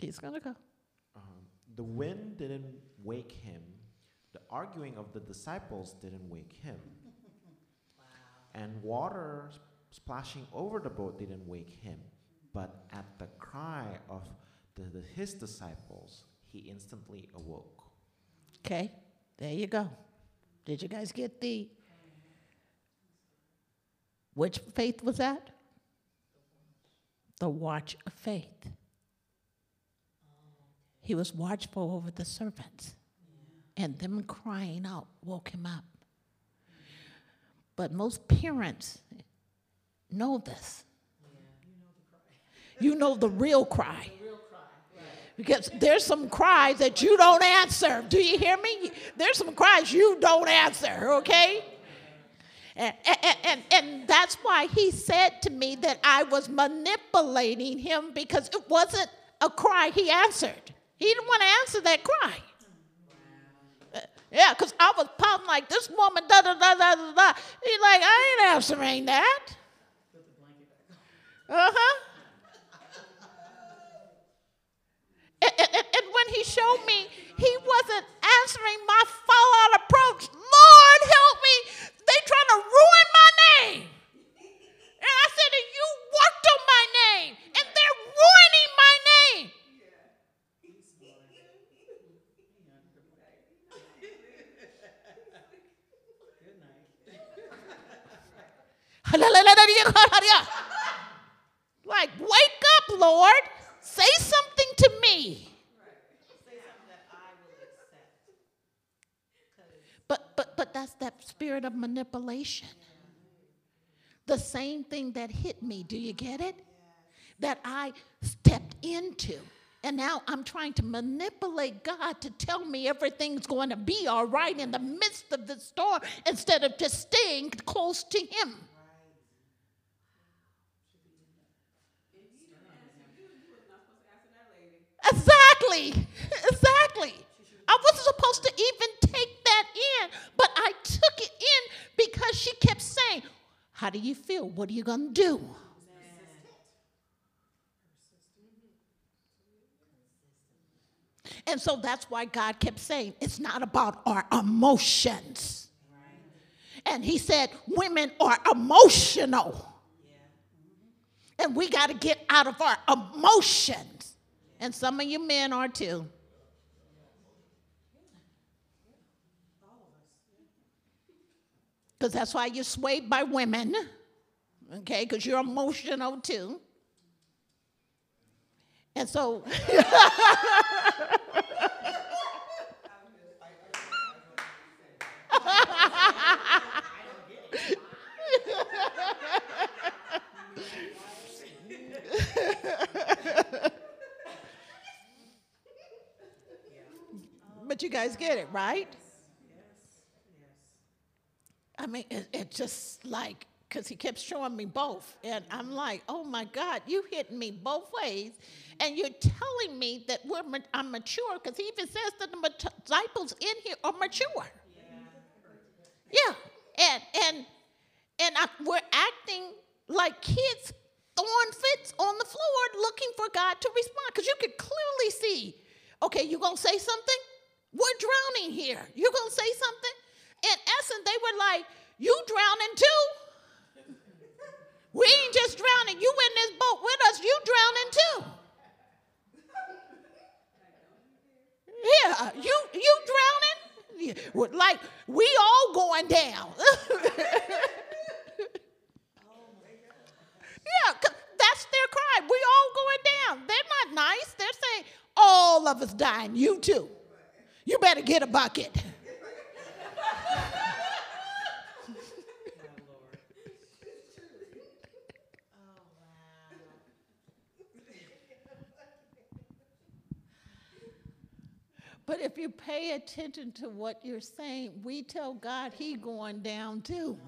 He's going to go. The wind didn't wake him. The arguing of the disciples didn't wake him. Wow. And water splashing over the boat didn't wake him. But at the cry of his disciples, he instantly awoke. Okay, there you go. Did you guys get the... Which faith was that? The watch of faith. He was watchful over the servants, and them crying out woke him up. But most parents know this. Yeah. You know the real cry. The real cry. Right. Because there's some cries that you don't answer. Do you hear me? There's some cries you don't answer, okay? And that's why he said to me that I was manipulating him, because it wasn't a cry he answered. He didn't want to answer that cry. Yeah, because I was popping like, this woman, da-da-da-da-da-da. He's like, I ain't answering that. Uh-huh. And when he showed me, he wasn't answering my fallout approach. Lord, help me. They trying to ruin my name. And I said, and you worked on my name, and they're ruining my name. Like, wake up, Lord. Say something to me. Say something that I will accept. But that's that spirit of manipulation. The same thing that hit me, do you get it? That I stepped into. And now I'm trying to manipulate God to tell me everything's going to be all right in the midst of the storm instead of just staying close to him. Exactly. I wasn't supposed to even take that in, but I took it in because she kept saying, how do you feel? What are you going to do? And so that's why God kept saying, it's not about our emotions. And he said, women are emotional. And we got to get out of our emotions. And some of you men are too. Because that's why you're swayed by women. okay, because you're emotional too. And so, but you guys get it, right? I mean, it just like, because he kept showing me both. And I'm like, oh, my God, you hit me both ways. And you're telling me that I'm mature, because he even says that the disciples in here are mature. Yeah. And we're acting like kids throwing fits on the floor looking for God to respond. Because you could clearly see, okay, you're going to say something? We're drowning here. You're going to say something? In essence, they were like, you drowning too? We ain't just drowning. You in this boat with us. You drowning too. Yeah, you drowning? Like, we all going down. Yeah, that's their cry. We all going down. They're not nice. They're saying, all of us dying. You too. You better get a bucket. But if you pay attention to what you're saying, we tell God he going down too.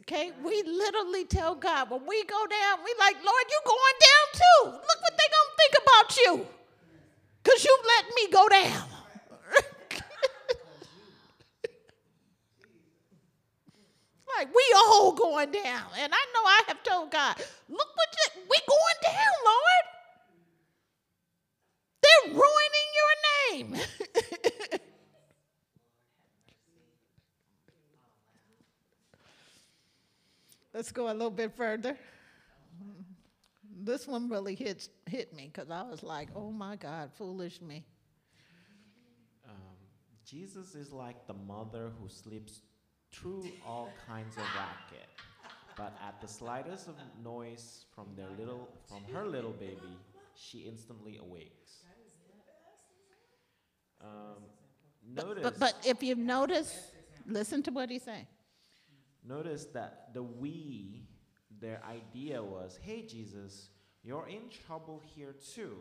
Okay? We literally tell God, when we go down, we like, Lord, you going down too. Look what they going to think about you. Because you let me go down. Like, we all going down. And I know I have told God, look what we going down, Lord. They're ruining your name. Let's go a little bit further. This one really hit me, because I was like, oh, my God, foolish me. Jesus is like the mother who sleeps through all kinds of racket, but at the slightest of noise from her little baby, she instantly awakes. But if you notice, listen to what he's saying. Notice that their idea was, hey, Jesus, you're in trouble here too.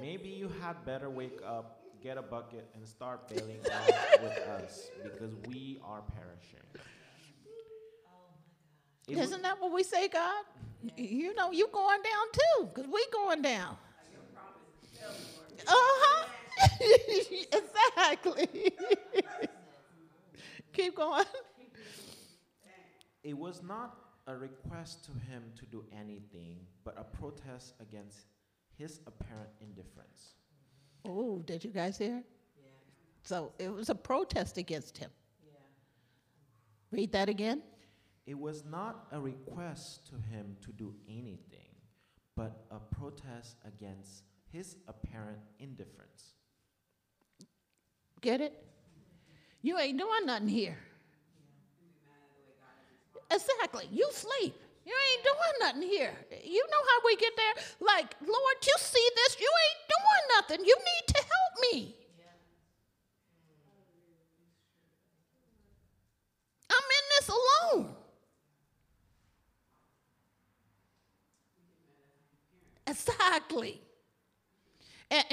Maybe you had better wake up, get a bucket, and start bailing out with us, because we are perishing. Isn't that what we say, God? You know, you going down too, because we going down. Uh-huh. Exactly. Keep going. It was not a request to him to do anything, but a protest against his apparent indifference. Oh, did you guys hear? Yeah. So it was a protest against him. Yeah. Read that again. It was not a request to him to do anything, but a protest against his apparent indifference. Get it? You ain't doing nothing here. Exactly. You sleep. You ain't doing nothing here. You know how we get there? Like, Lord, you see this. You ain't doing nothing. You need to help me. I'm in this alone. Exactly.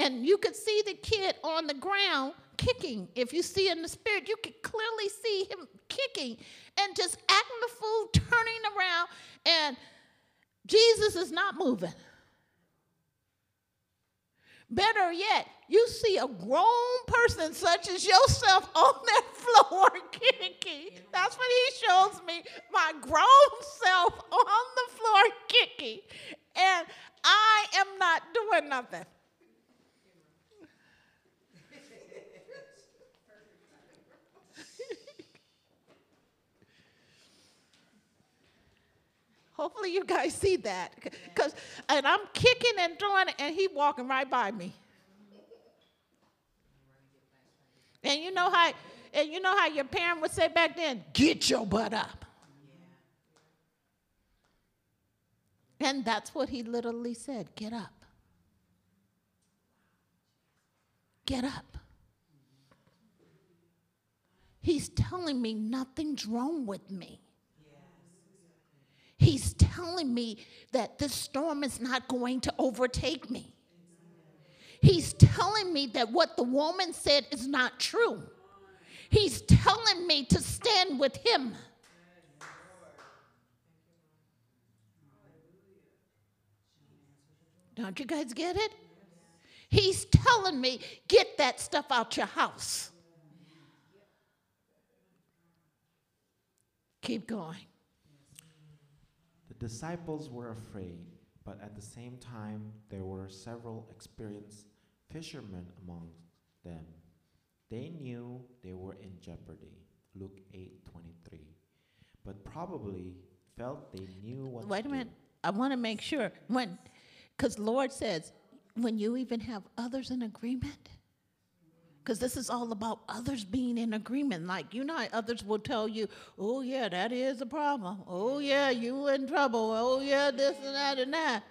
And you could see the kid on the ground kicking. If you see in the spirit, you could clearly see him kicking and just acting the fool, turning around, and Jesus is not moving. Better yet, you see a grown person such as yourself on that floor kicking. That's what he shows me, my grown self on the floor kicking. And I am not doing nothing. Hopefully you guys see that. And I'm kicking and throwing it, and he walking right by me. And you know how your parent would say back then, get your butt up. And that's what he literally said, get up. Get up. He's telling me nothing's wrong with me. He's telling me that this storm is not going to overtake me. He's telling me that what the woman said is not true. He's telling me to stand with him. Don't you guys get it? He's telling me, get that stuff out your house. Keep going. The disciples were afraid, but at the same time, there were several experienced fishermen among them. They knew they were in jeopardy. Luke 8:23. But probably felt they knew what to do. Wait a minute. I want to make sure. Because Lord says, when you even have others in agreement, because this is all about others being in agreement. Like, you know, others will tell you, oh, yeah, that is a problem. Oh, yeah, you in trouble. Oh, yeah, this and that and that.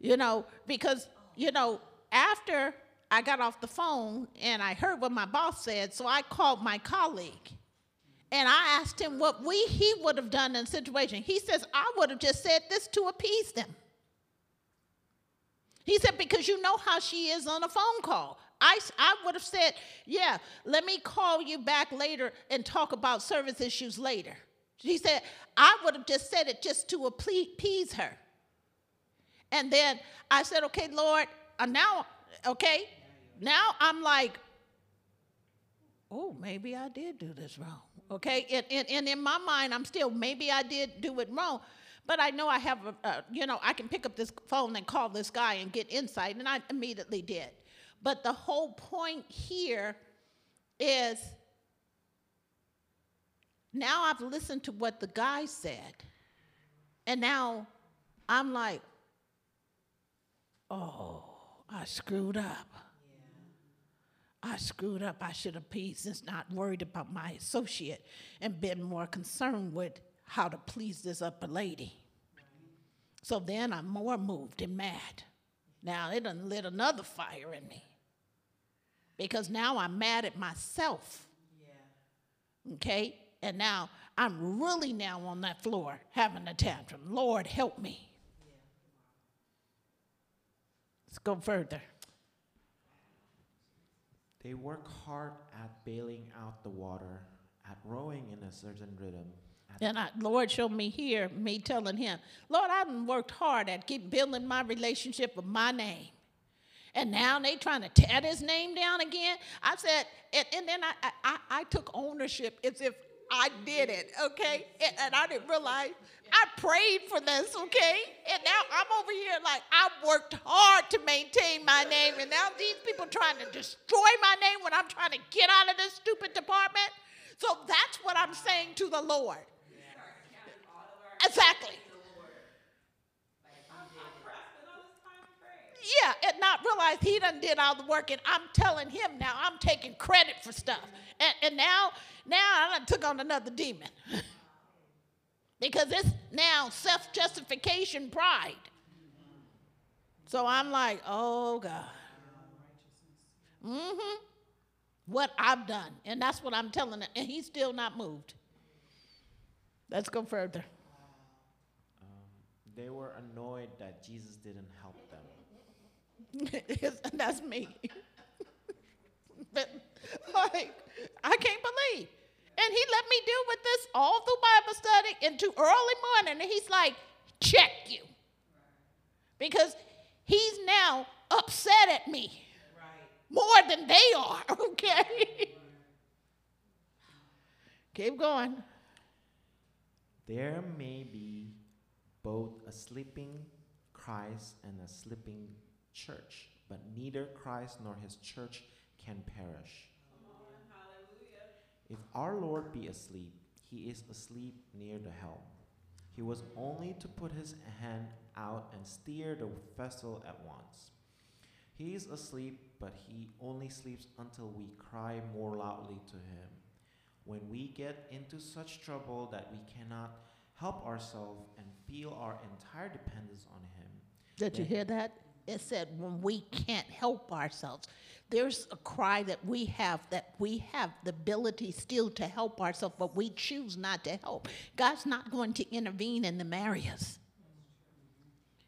You know, because, you know, after I got off the phone and I heard what my boss said, so I called my colleague. And I asked him what he would have done in the situation. He says, I would have just said this to appease them. He said, because you know how she is on a phone call. I would have said, yeah, let me call you back later and talk about service issues later. He said, I would have just said it just to appease her. And then I said, okay, Lord, now I'm like, oh, maybe I did do this wrong. Okay, and in my mind, I'm still, maybe I did do it wrong. But I know I have, I can pick up this phone and call this guy and get insight, and I immediately did. But the whole point here is, now I've listened to what the guy said, and now I'm like, oh, I screwed up. I screwed up. I should have peace and not worried about my associate and been more concerned with how to please this upper lady. So then I'm more moved and mad. Now it done lit another fire in me, because now I'm mad at myself. Yeah. Okay? And now I'm really now on that floor having a tantrum. Lord, help me. Yeah. Let's go further. They work hard at bailing out the water, at rowing in a certain rhythm. And Lord showed me here, me telling him, Lord, I've worked hard at building my relationship with my name. And now they trying to tear his name down again. I said, and then I took ownership as if I did it, okay? And I didn't realize I prayed for this, okay? And now I'm over here like I've worked hard to maintain my name. And now these people trying to destroy my name when I'm trying to get out of this stupid department. So that's what I'm saying to the Lord. Exactly. Yeah, and not realize he done did all the work, and I'm telling him now I'm taking credit for stuff. And now I done took on another demon. Because it's now self-justification pride. So I'm like, oh, God. Mm-hmm. What I've done. And that's what I'm telling him. And he's still not moved. Let's go further. They were annoyed that Jesus didn't help them. That's me. But, like, I can't believe. And he let me deal with this all through Bible study into early morning. And he's like, check you. Because he's now upset at me. More than they are, okay? Keep going. There may be both a sleeping Christ and a sleeping church, but neither Christ nor his church can perish. If our Lord be asleep, he is asleep near the helm. He was only to put his hand out and steer the vessel at once. He is asleep, but he only sleeps until we cry more loudly to him. When we get into such trouble that we cannot help ourselves and feel our entire dependence on him. Did you hear that? It said when we can't help ourselves. There's a cry that we have the ability still to help ourselves, but we choose not to help. God's not going to intervene in the marriages.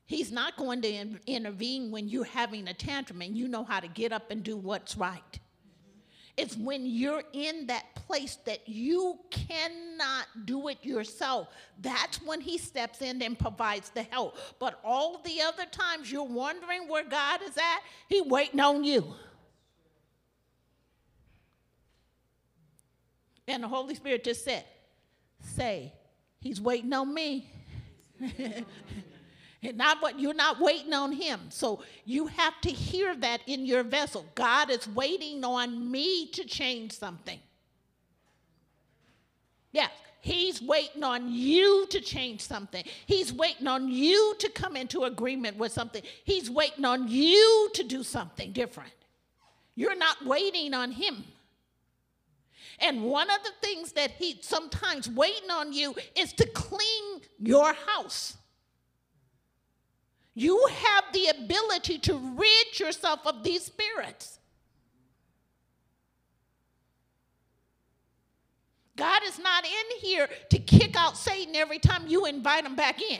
He's not going to intervene when you're having a tantrum and you know how to get up and do what's right. It's when you're in that place that you cannot do it yourself. That's when he steps in and provides the help. But all the other times you're wondering where God is at, he's waiting on you. And the Holy Spirit just said, say, he's waiting on me. And not what you're not waiting on him. So you have to hear that in your vessel. God is waiting on me to change something. Yes, he's waiting on you to change something. He's waiting on you to come into agreement with something. He's waiting on you to do something different. You're not waiting on him. And one of the things that he's sometimes waiting on you is to clean your house. You have the ability to rid yourself of these spirits. God is not in here to kick out Satan every time you invite him back in.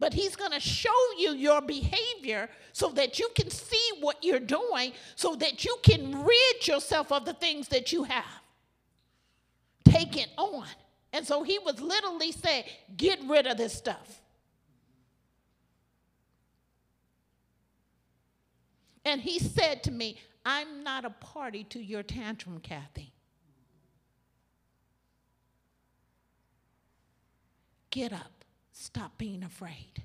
But he's going to show you your behavior so that you can see what you're doing, so that you can rid yourself of the things that you have taken on. And so he was literally saying, get rid of this stuff. And he said to me, I'm not a party to your tantrum, Kathy. Get up. Stop being afraid.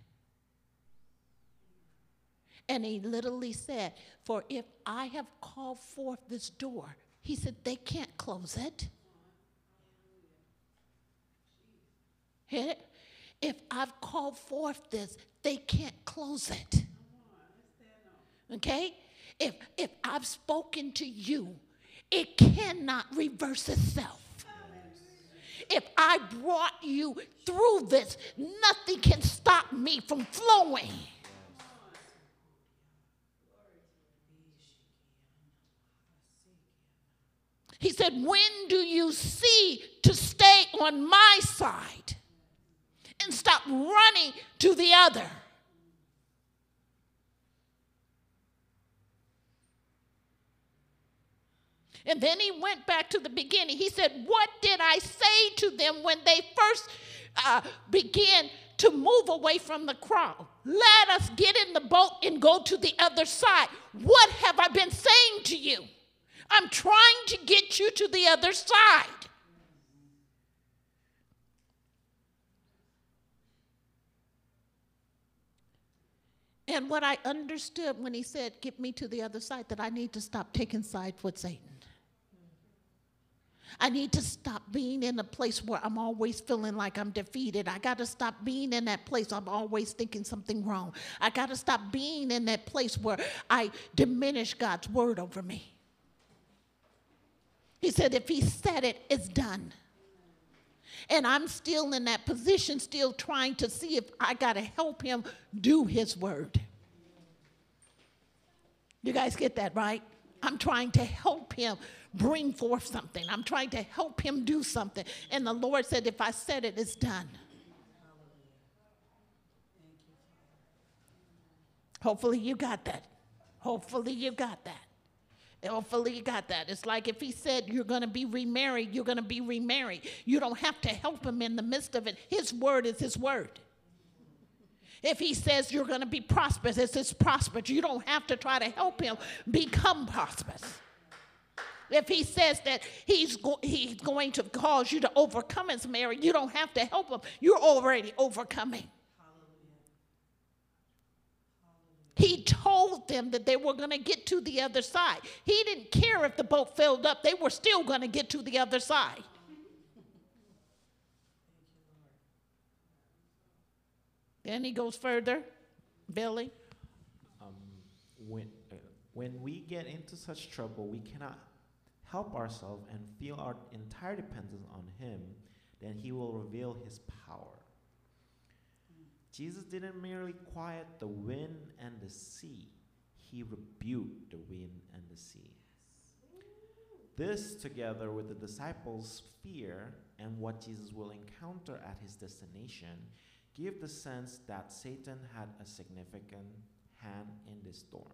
And he literally said, for if I have called forth this door, he said, they can't close it. Hit it? If I've called forth this, they can't close it. Okay? If I've spoken to you, it cannot reverse itself. If I brought you through this, nothing can stop me from flowing. He said, when do you see to stay on my side and stop running to the other? And then he went back to the beginning. He said, what did I say to them when they first began to move away from the crowd? Let us get in the boat and go to the other side. What have I been saying to you? I'm trying to get you to the other side. And what I understood when he said, get me to the other side, that I need to stop taking sides with Satan. I need to stop being in a place where I'm always feeling like I'm defeated. I got to stop being in that place I'm always thinking something wrong. I got to stop being in that place where I diminish God's word over me. He said, if he said it, it's done. And I'm still in that position, still trying to see if I got to help him do his word. You guys get that, right? I'm trying to help him bring forth something. I'm trying to help him do something. And the Lord said, if I said it, it's done. Hopefully you got that. Hopefully you got that. Hopefully you got that. It's like if he said you're going to be remarried, you're going to be remarried. You don't have to help him in the midst of it. His word is his word. If he says you're going to be prosperous, it's prosperous. You don't have to try to help him become prosperous. If he says that he's going to cause you to overcome his marriage, you don't have to help him. You're already overcoming. He told them that they were going to get to the other side. He didn't care if the boat filled up. They were still going to get to the other side. Then he goes further, Billy. When When we get into such trouble, we cannot help ourselves and feel our entire dependence on Him, then He will reveal His power. Jesus didn't merely quiet the wind and the sea. He rebuked the wind and the sea. This, together with the disciples' fear and what Jesus will encounter at His destination, give the sense that Satan had a significant hand in this storm.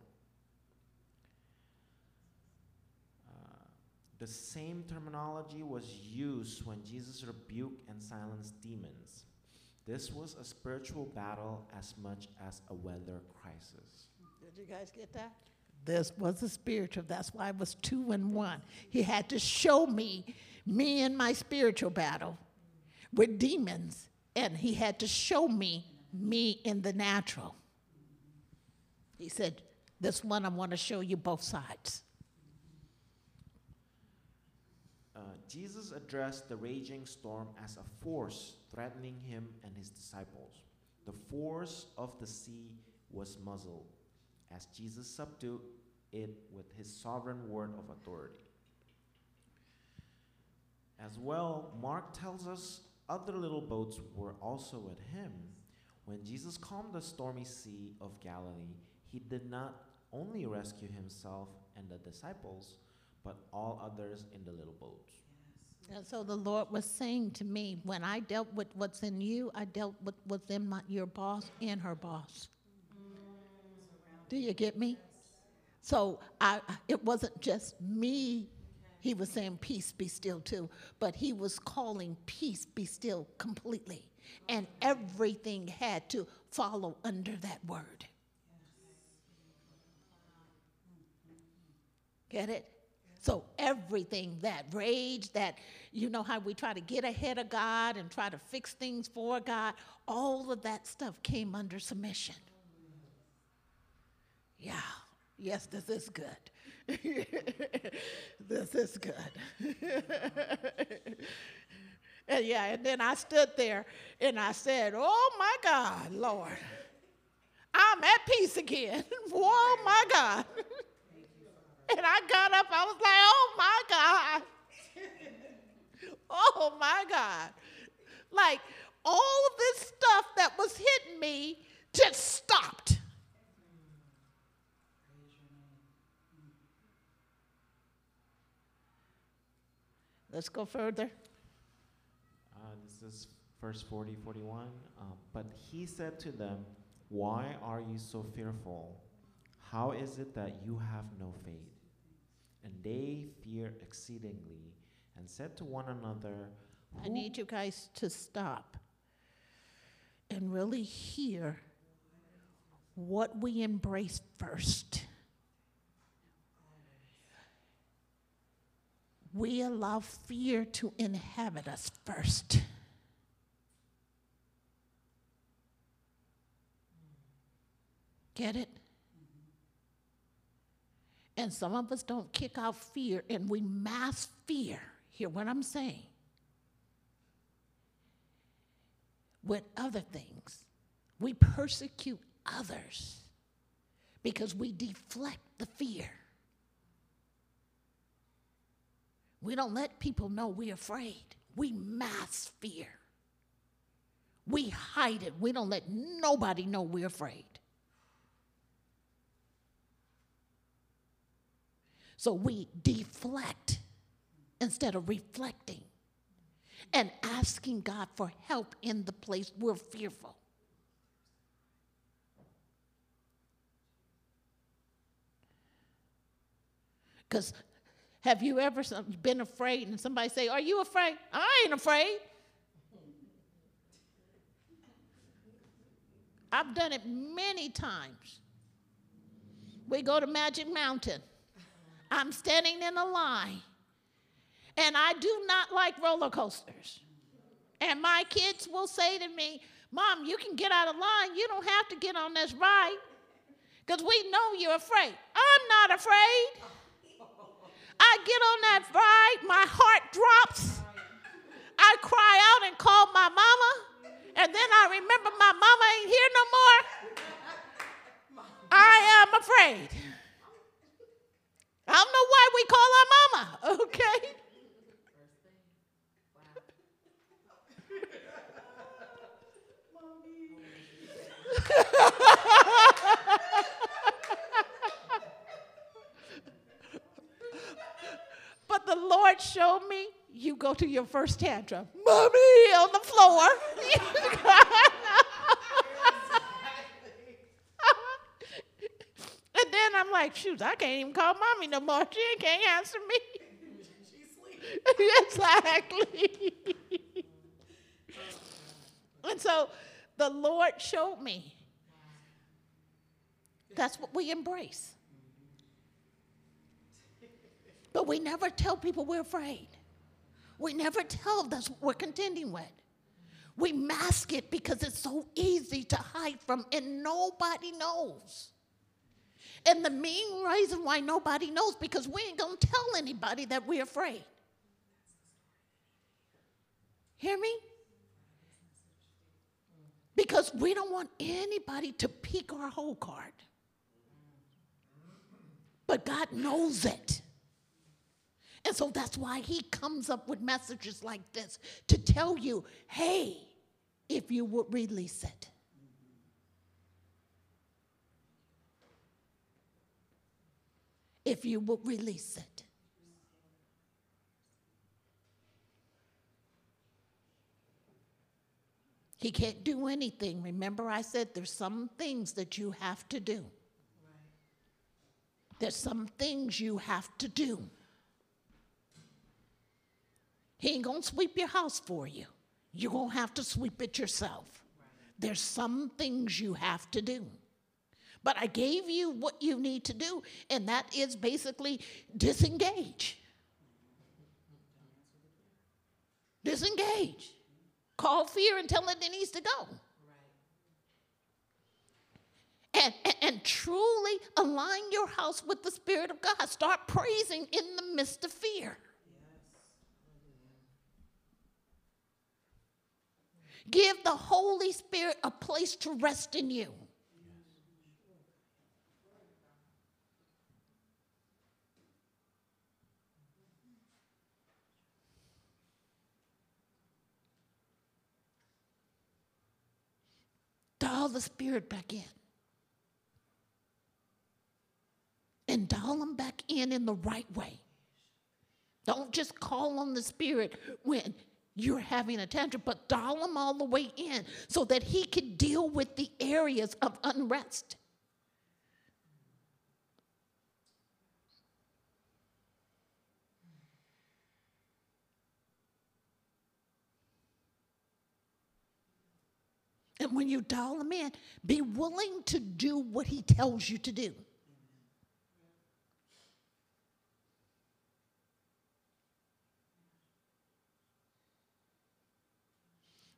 The same terminology was used when Jesus rebuked and silenced demons. This was a spiritual battle as much as a weather crisis. Did you guys get that? This was a spiritual. That's why it was 2 in 1. He had to show me in my spiritual battle with demons, and He had to show me in the natural. He said, this one I want to show you both sides. Jesus addressed the raging storm as a force threatening Him and His disciples. The force of the sea was muzzled as Jesus subdued it with His sovereign word of authority. As well, Mark tells us other little boats were also with Him. When Jesus calmed the stormy Sea of Galilee, He did not only rescue Himself and the disciples, but all others in the little boats. And so the Lord was saying to me, when I dealt with what's in you, I dealt with what's in your boss and her boss. Do you get me? So it wasn't just me. He was saying, peace be still too. But He was calling peace be still completely. And everything had to follow under that word. Get it? So everything, that rage, that, you know how we try to get ahead of God and try to fix things for God, all of that stuff came under submission. Yeah. Yes, this is good. This is good. And yeah, and then I stood there and I said, oh my God, Lord, I'm at peace again. Oh my God. And I got up, I was like, oh my God. Oh my God. Like all of this stuff that was hitting me just stopped. Let's go further. This is verse 40, 41. But He said to them, why are you so fearful? How is it that you have no faith? And they feared exceedingly and said to one another, I need you guys to stop and really hear what we embrace first. We allow fear to inhabit us first. Get it? And some of us don't kick out fear, and we mask fear. Hear what I'm saying? With other things. We persecute others because we deflect the fear. We don't let people know we're afraid. We mask fear. We hide it. We don't let nobody know we're afraid. So we deflect instead of reflecting and asking God for help in the place we're fearful. Because have you ever been afraid and somebody say, are you afraid? I ain't afraid. I've done it many times. We go to Magic Mountain. I'm standing in a line, and I do not like roller coasters. And my kids will say to me, Mom, you can get out of line. You don't have to get on this ride because we know you're afraid. I'm not afraid. I get on that ride, my heart drops. I cry out and call my mama, and then I remember my mama ain't here no more. I am afraid. what the Lord showed me, you go to your first tantrum. Mommy, on the floor. And then I'm like, shoot, I can't even call mommy no more. She can't answer me. She's sleeping. Exactly. And so the Lord showed me. That's what we embrace. But we never tell people we're afraid. We never tell that's what we're contending with. We mask it because it's so easy to hide from, and nobody knows. And the main reason why nobody knows, because we ain't going to tell anybody that we're afraid. Hear me? Because we don't want anybody to peek our whole card. But God knows it. And so that's why he comes up with messages like this to tell you, hey, if you would release it. If you would release it. He can't do anything. Remember I said there's some things that you have to do. Right. There's some things you have to do. He ain't going to sweep your house for you. You're going to have to sweep it yourself. Right. There's some things you have to do. But I gave you what you need to do, and that is basically disengage. Disengage. Call fear and tell it it needs to go. Right. And truly align your house with the Spirit of God. Start praising in the midst of fear. Yes. Give the Holy Spirit a place to rest in you. Yes. Dial the Spirit back in. And dial them back in the right way. Don't just call on the Spirit when you're having a tantrum, but dial them all the way in so that he can deal with the areas of unrest. And when you dial him in, be willing to do what he tells you to do.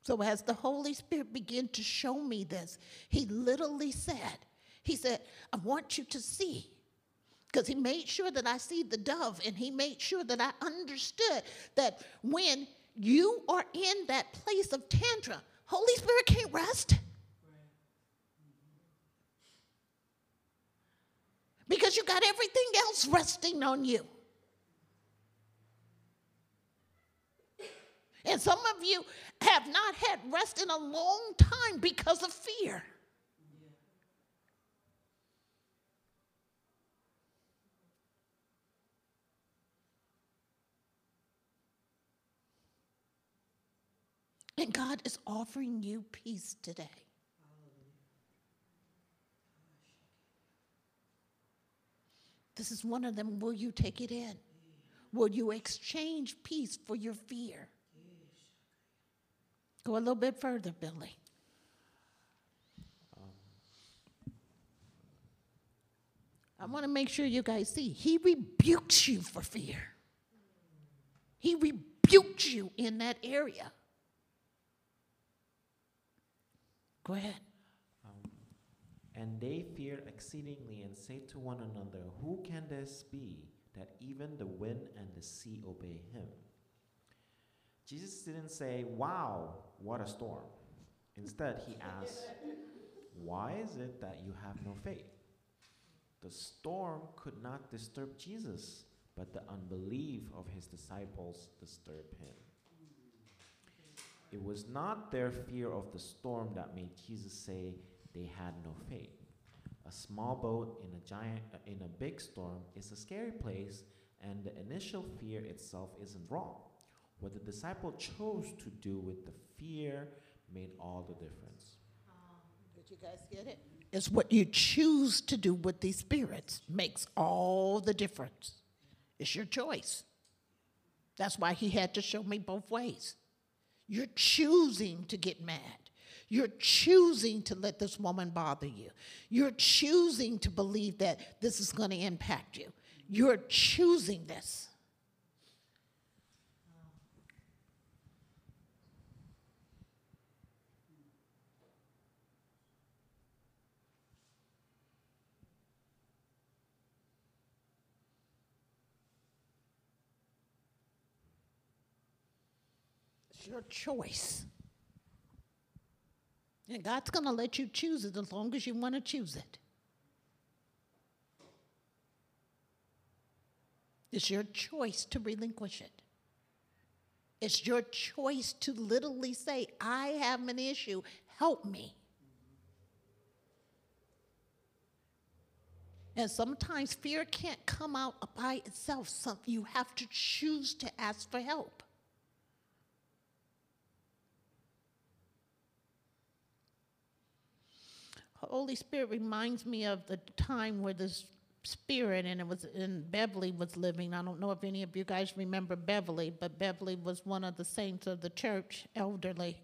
So as the Holy Spirit began to show me this, he literally said, I want you to see. Because he made sure that I see the dove, and he made sure that I understood that when you are in that place of tantrum, Holy Spirit can't rest. Because you got everything else resting on you. And some of you have not had rest in a long time because of fear. And God is offering you peace today. This is one of them. Will you take it in? Will you exchange peace for your fear? Go a little bit further, Billy. I want to make sure you guys see. He rebukes you for fear. He rebukes you in that area. Go ahead. And they feared exceedingly and said to one another, who can this be that even the wind and the sea obey him? Jesus didn't say, wow, what a storm. Instead, he asked, why is it that you have no faith? The storm could not disturb Jesus, but the unbelief of his disciples disturbed him. It was not their fear of the storm that made Jesus say they had no faith. A small boat in a big storm is a scary place and the initial fear itself isn't wrong. What the disciple chose to do with the fear made all the difference. Did you guys get it? It's what you choose to do with these spirits makes all the difference. It's your choice. That's why he had to show me both ways. You're choosing to get mad. You're choosing to let this woman bother you. You're choosing to believe that this is going to impact you. You're choosing this. It's your choice. And God's going to let you choose it as long as you want to choose it. It's your choice to relinquish it. It's your choice to literally say, I have an issue, help me. And sometimes fear can't come out by itself. You have to choose to ask for help. Holy Spirit reminds me of the time where this spirit, and it was in Beverly, was living. I don't know if any of you guys remember Beverly, but Beverly was one of the saints of the church, elderly.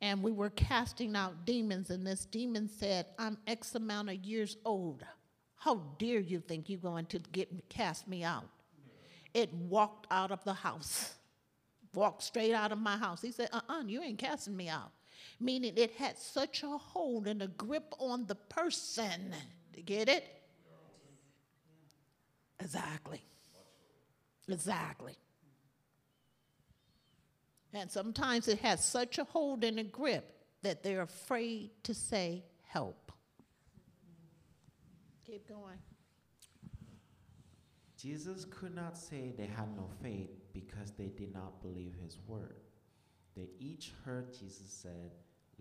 And we were casting out demons, and this demon said, I'm X amount of years old. How dare you think you're going to cast me out? It walked out of the house, walked straight out of my house. He said, you ain't casting me out. Meaning it had such a hold and a grip on the person. Get it? Exactly. Exactly. And sometimes it has such a hold and a grip that they're afraid to say help. Keep going. Jesus could not say they had no faith because they did not believe his word. They each heard Jesus said,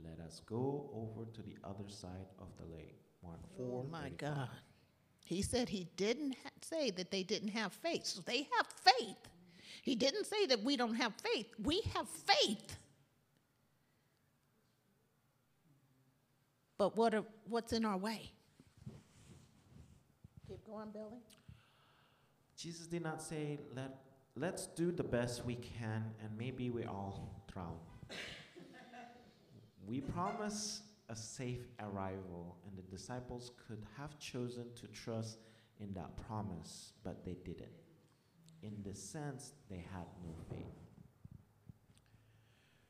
let us go over to the other side of the lake. Mark 4. Oh, my God. He said he didn't say that they didn't have faith. So they have faith. He didn't say that we don't have faith. We have faith. But what's in our way? Keep going, Billy. Jesus did not say, let's do the best we can, and maybe we all drown. We promise a safe arrival, and the disciples could have chosen to trust in that promise, but they didn't. In the sense, they had no faith.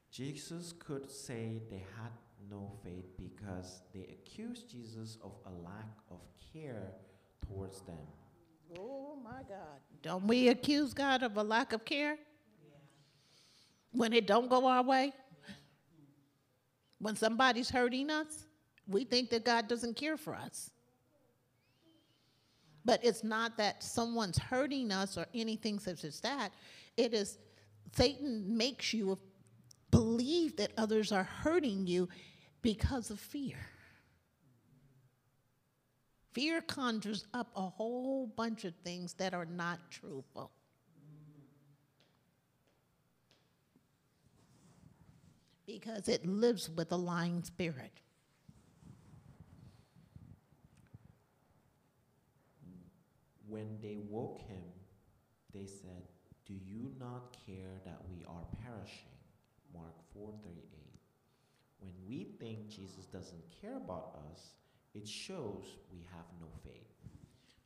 Jesus could say they had no faith because they accused Jesus of a lack of care towards them. Oh, my God. Don't we accuse God of a lack of care? Yeah. When it don't go our way? Yeah. When somebody's hurting us, we think that God doesn't care for us. But it's not that someone's hurting us or anything such as that. It is Satan makes you believe that others are hurting you because of fear. Fear conjures up a whole bunch of things that are not truthful. Because it lives with a lying spirit. When they woke him, they said, do you not care that we are perishing? Mark 4:38. When we think Jesus doesn't care about us, it shows we have no faith.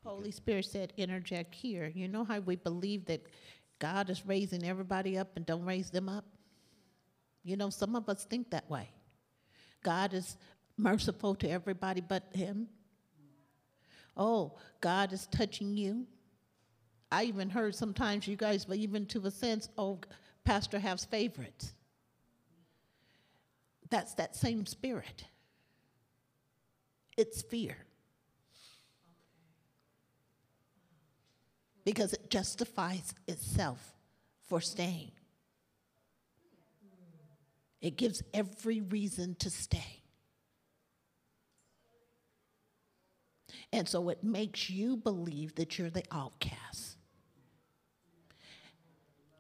Holy Spirit said, interject here. You know how we believe that God is raising everybody up and don't raise them up? You know, some of us think that way. God is merciful to everybody but him. Oh, God is touching you. I even heard sometimes you guys, but even to a sense, oh, pastor has favorites. That's that same spirit. It's fear. Because it justifies itself for staying. It gives every reason to stay. And so it makes you believe that you're the outcast.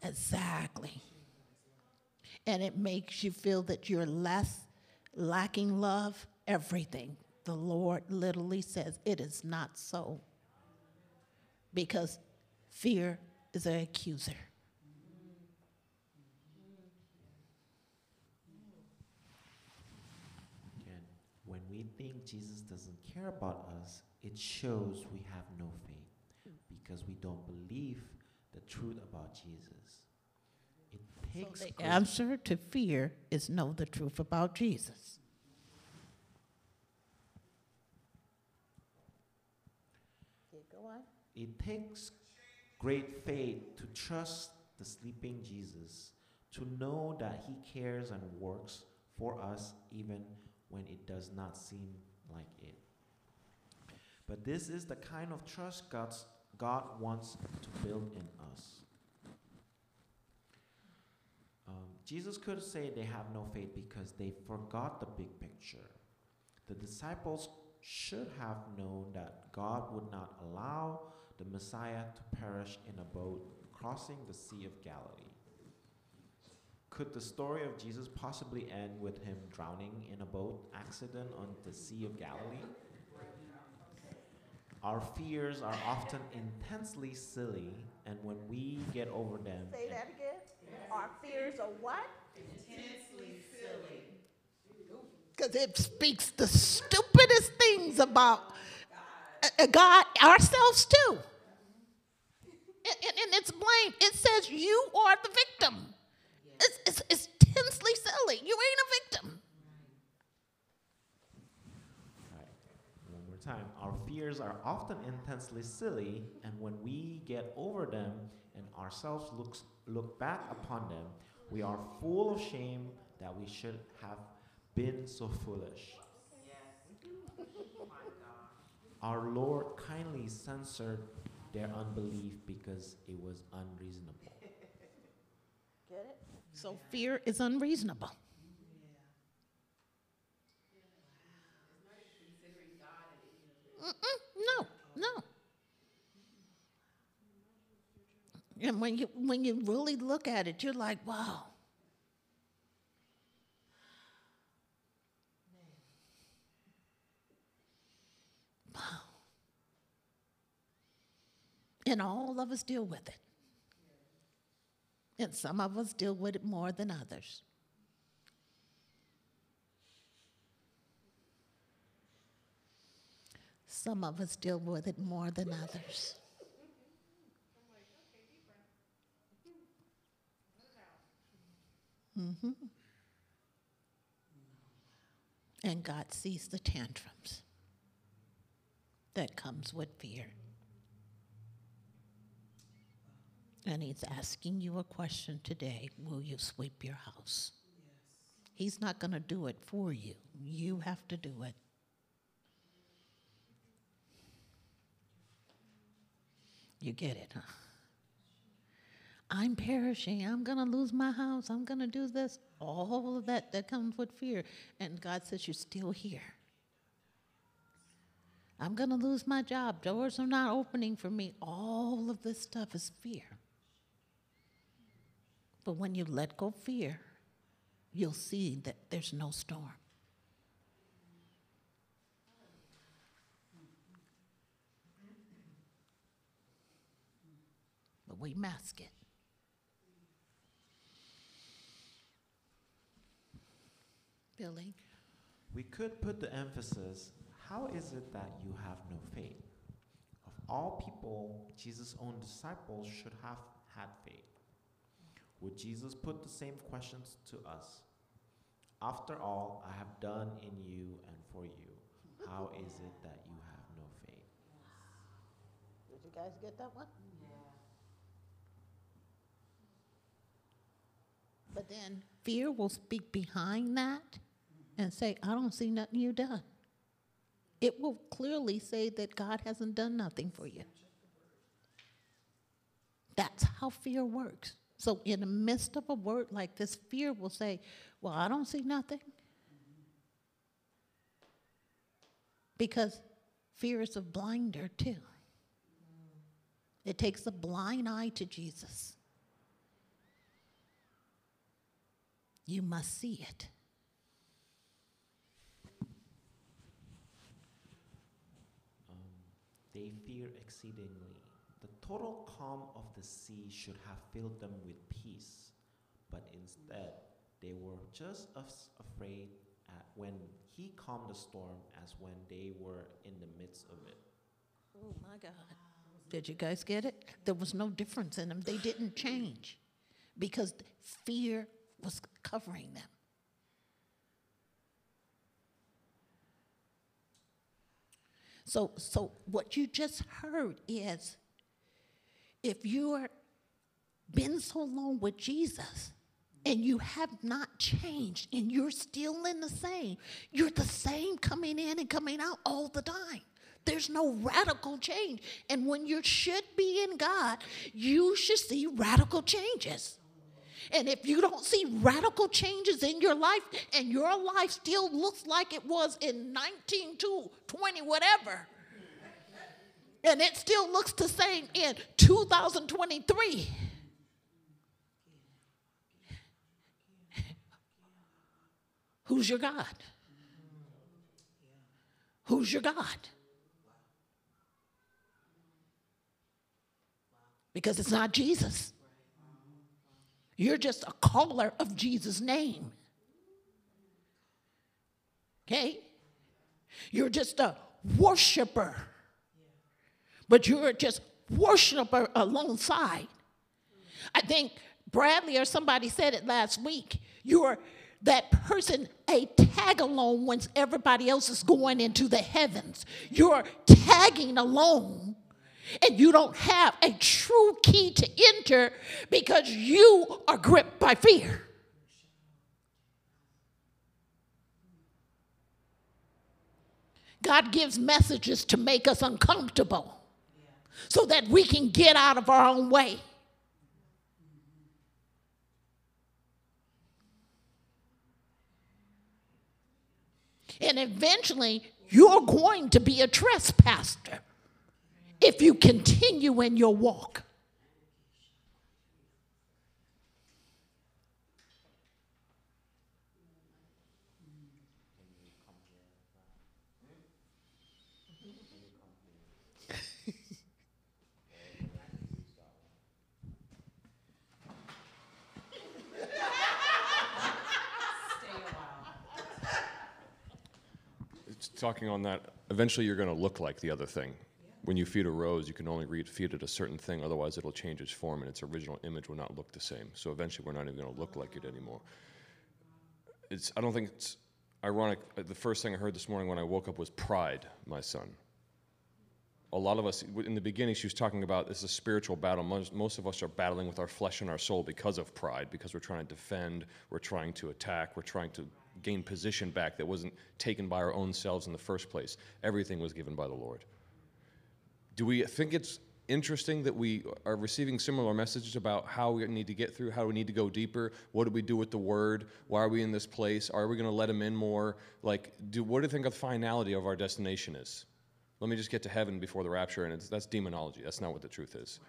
Exactly. And it makes you feel that you're less, lacking love, everything. The Lord literally says it is not so. Because fear is an accuser. And when we think Jesus doesn't care about us, it shows we have no faith because we don't believe the truth about Jesus. It takes so the answer to fear is know the truth about Jesus. Go on. It takes great faith to trust the sleeping Jesus, to know that he cares and works for us even when it does not seem like it. But this is the kind of trust God wants to build in us. Jesus could say they have no faith because they forgot the big picture. The disciples should have known that God would not allow the Messiah to perish in a boat crossing the Sea of Galilee. Could the story of Jesus possibly end with him drowning in a boat accident on the Sea of Galilee? Our fears are often intensely silly, and when we get over them... Say that again? Yes. Our fears are what? Intensely silly. Because it speaks the stupidest things about God, ourselves too. And it's blame. It says you are the victim. It's tensely silly. You ain't a victim. All right. One more time. Our fears are often intensely silly, and when we get over them and ourselves look back upon them, we are full of shame that we should have been so foolish. Yes. Our Lord kindly censored their unbelief because it was unreasonable. Get it? So fear is unreasonable. No. And when you really look at it, you're like, wow. And all of us deal with it. And some of us deal with it more than others. Some of us deal with it more than others. Mm-hmm. And God sees the tantrums that comes with fear. And he's asking you a question today. Will you sweep your house? Yes. He's not going to do it for you. You have to do it. You get it, huh? I'm perishing. I'm going to lose my house. I'm going to do this. All of that comes with fear. And God says, you're still here. I'm going to lose my job. Doors are not opening for me. All of this stuff is fear. But when you let go of fear, you'll see that there's no storm. But we mask it. Billy? We could put the emphasis, how is it that you have no faith? Of all people, Jesus' own disciples should have had faith. Would Jesus put the same questions to us? After all I have done in you and for you, how is it that you have no faith? Did you guys get that one? Yeah. But then fear will speak behind that and say, I don't see nothing you've done. It will clearly say that God hasn't done nothing for you. That's how fear works. So in the midst of a word like this, fear will say, well, I don't see nothing. Because fear is a blinder too. It takes a blind eye to Jesus. You must see it. They fear exceedingly. The total calm of the sea should have filled them with peace, but instead they were just as afraid when he calmed the storm as when they were in the midst of it. Oh my God. Did you guys get it? There was no difference in them. They didn't change because fear was covering them. So what you just heard is, if you've been so long with Jesus and you have not changed and you're still in the same, you're the same coming in and coming out all the time. There's no radical change. And when you should be in God, you should see radical changes. And if you don't see radical changes in your life and your life still looks like it was in 1920, whatever, and it still looks the same in 2023, who's your God? Who's your God? Because it's not Jesus. You're just a caller of Jesus' name. Okay? You're just a worshiper. But you're just worshiper alongside. I think Bradley or somebody said it last week. You're that person, a tag along when everybody else is going into the heavens. You're tagging along. And you don't have a true key to enter because you are gripped by fear. God gives messages to make us uncomfortable so that we can get out of our own way. And eventually, you're going to be a trespasser. If you continue in your walk. It's talking on that, eventually you're going to look like the other thing. When you feed a rose, you can only feed it a certain thing, otherwise it'll change its form and its original image will not look the same. So eventually we're not even going to look like it anymore. I don't think it's ironic. The first thing I heard this morning when I woke up was pride, my son. A lot of us, in the beginning she was talking about this is a spiritual battle. Most of us are battling with our flesh and our soul because of pride, because we're trying to defend, we're trying to attack, we're trying to gain position back that wasn't taken by our own selves in the first place. Everything was given by the Lord. Do we think it's interesting that we are receiving similar messages about how we need to get through, how we need to go deeper? What do we do with the word? Why are we in this place? Are we going to let him in more? Like, what do you think the finality of our destination is? Let me just get to heaven before the rapture, and that's demonology. That's not what the truth is.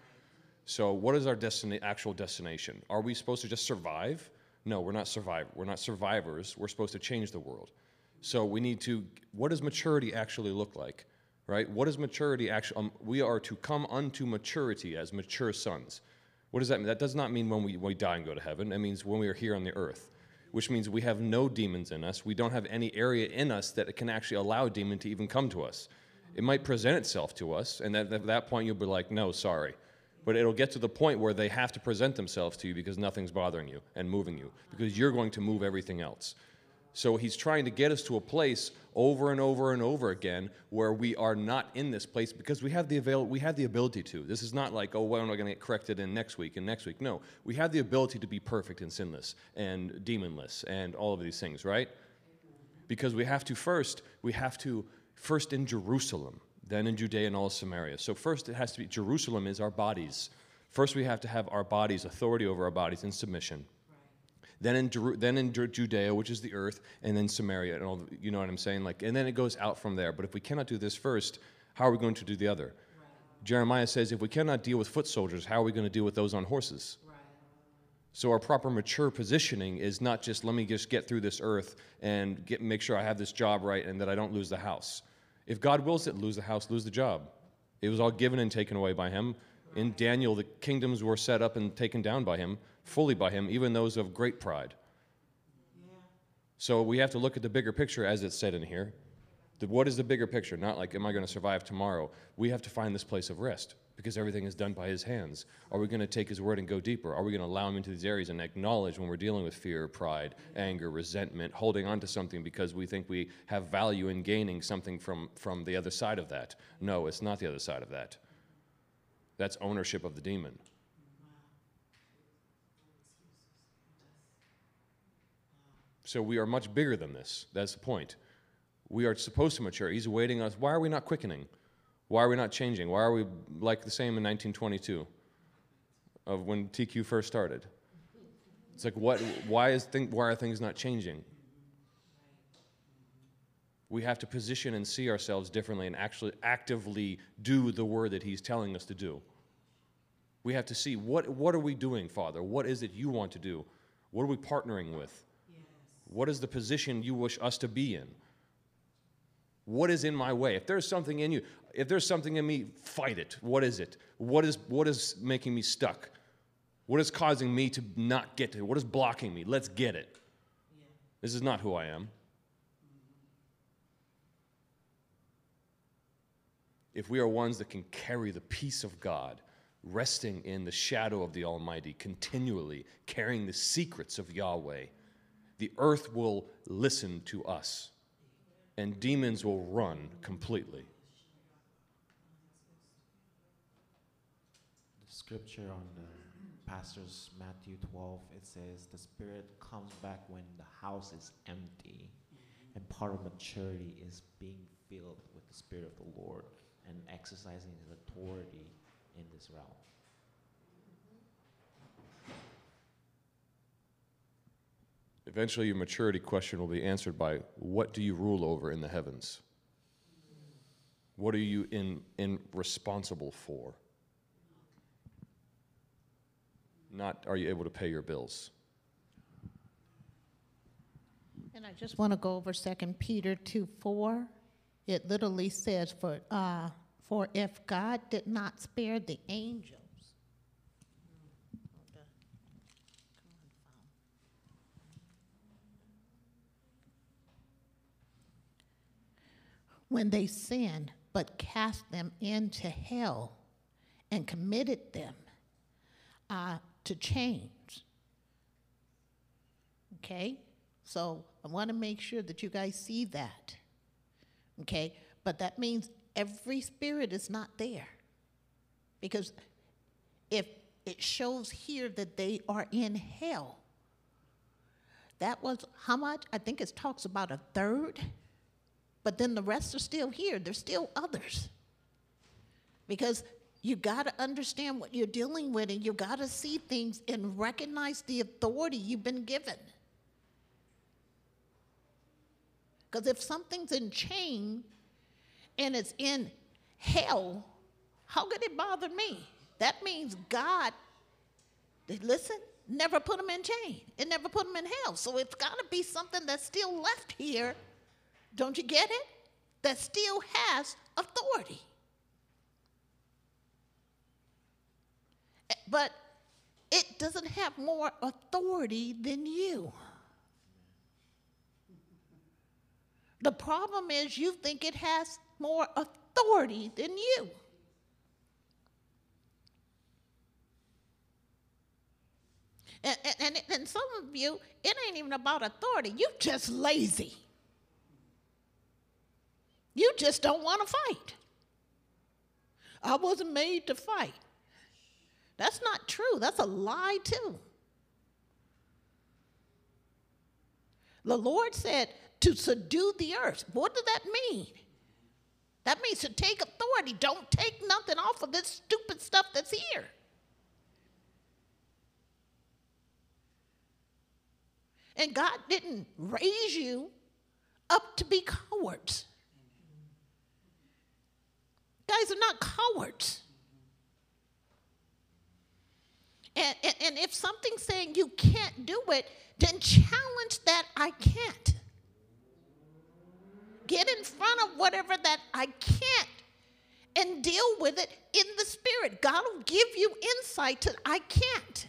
So what is our actual destination? Are we supposed to just survive? No, we're not survivors. We're not survivors. We're supposed to change the world. So we need to, what does maturity actually look like? Right? What is maturity actually? We are to come unto maturity as mature sons. What does that mean? That does not mean when we die and go to heaven. That means when we are here on the earth, which means we have no demons in us. We don't have any area in us that can actually allow a demon to even come to us. It might present itself to us, and at that point you'll be like, no, sorry. But it'll get to the point where they have to present themselves to you because nothing's bothering you and moving you, because you're going to move everything else. So he's trying to get us to a place over and over and over again where we are not in this place because we have the ability to. This is not like, oh, well, I'm not going to get corrected in next week and next week. No, we have the ability to be perfect and sinless and demonless and all of these things, right? Because we have to first in Jerusalem, then in Judea and all of Samaria. So first it has to be, Jerusalem is our bodies. First we have to have our bodies, authority over our bodies in submission. Then in Judea, which is the earth, and then Samaria, and all the, you know what I'm saying? Like, and then it goes out from there. But if we cannot do this first, how are we going to do the other? Right. Jeremiah says, if we cannot deal with foot soldiers, how are we going to deal with those on horses? Right. So our proper mature positioning is not just, let me just get through this earth and make sure I have this job right and that I don't lose the house. If God wills it, lose the house, lose the job. It was all given and taken away by him. In Daniel, the kingdoms were set up and taken down by him, fully by him, even those of great pride. Yeah. So we have to look at the bigger picture as it's said in here. What is the bigger picture? Not like, am I going to survive tomorrow? We have to find this place of rest because everything is done by his hands. Are we going to take his word and go deeper? Are we going to allow him into these areas and acknowledge when we're dealing with fear, pride, anger, resentment, holding on to something because we think we have value in gaining something from the other side of that? No, it's not the other side of that. That's ownership of the demon. So we are much bigger than this. That's the point. We are supposed to mature. He's waiting on us. Why are we not quickening? Why are we not changing? Why are we like the same in 1922 of when TQ first started? It's like, what? Why are things not changing? We have to position and see ourselves differently and actually actively do the word that he's telling us to do. We have to see, what are we doing, Father? What is it you want to do? What are we partnering with? Yes. What is the position you wish us to be in? What is in my way? If there's something in you, if there's something in me, fight it. What is it? What is making me stuck? What is causing me to not get to it? What is blocking me? Let's get it. Yeah. This is not who I am. If we are ones that can carry the peace of God, resting in the shadow of the Almighty, continually carrying the secrets of Yahweh, the earth will listen to us, and demons will run completely. The scripture on Pastors Matthew 12, it says, the Spirit comes back when the house is empty, and part of maturity is being filled with the Spirit of the Lord and exercising his authority in this realm. Eventually, your maturity question will be answered by, what do you rule over in the heavens? What are you in responsible for? Not, are you able to pay your bills? And I just want to go over 2 Peter 2:4. It literally says, for if God did not spare the angels. When they sinned, but cast them into hell and committed them to chains. Okay? So I want to make sure that you guys see that. Okay, but that means every spirit is not there, because if it shows here that they are in hell, that was how much? I think it talks about 1/3, but then the rest are still here. There's still others, because you got to understand what you're dealing with, and you got to see things and recognize the authority you've been given. Because if something's in chain and it's in hell, how could it bother me? That means God, listen, never put them in chain. It never put them in hell. So it's got to be something that's still left here. Don't you get it? That still has authority. But it doesn't have more authority than you. The problem is you think it has more authority than you. And some of you, it ain't even about authority. You're just lazy. You just don't want to fight. I wasn't made to fight. That's not true. That's a lie too. The Lord said, to subdue the earth. What does that mean? That means to take authority. Don't take nothing off of this stupid stuff that's here. And God didn't raise you up to be cowards. Guys are not cowards. And if something's saying you can't do it, then challenge that I can't. Get in front of whatever that I can't and deal with it in the spirit. God will give you insight to I can't.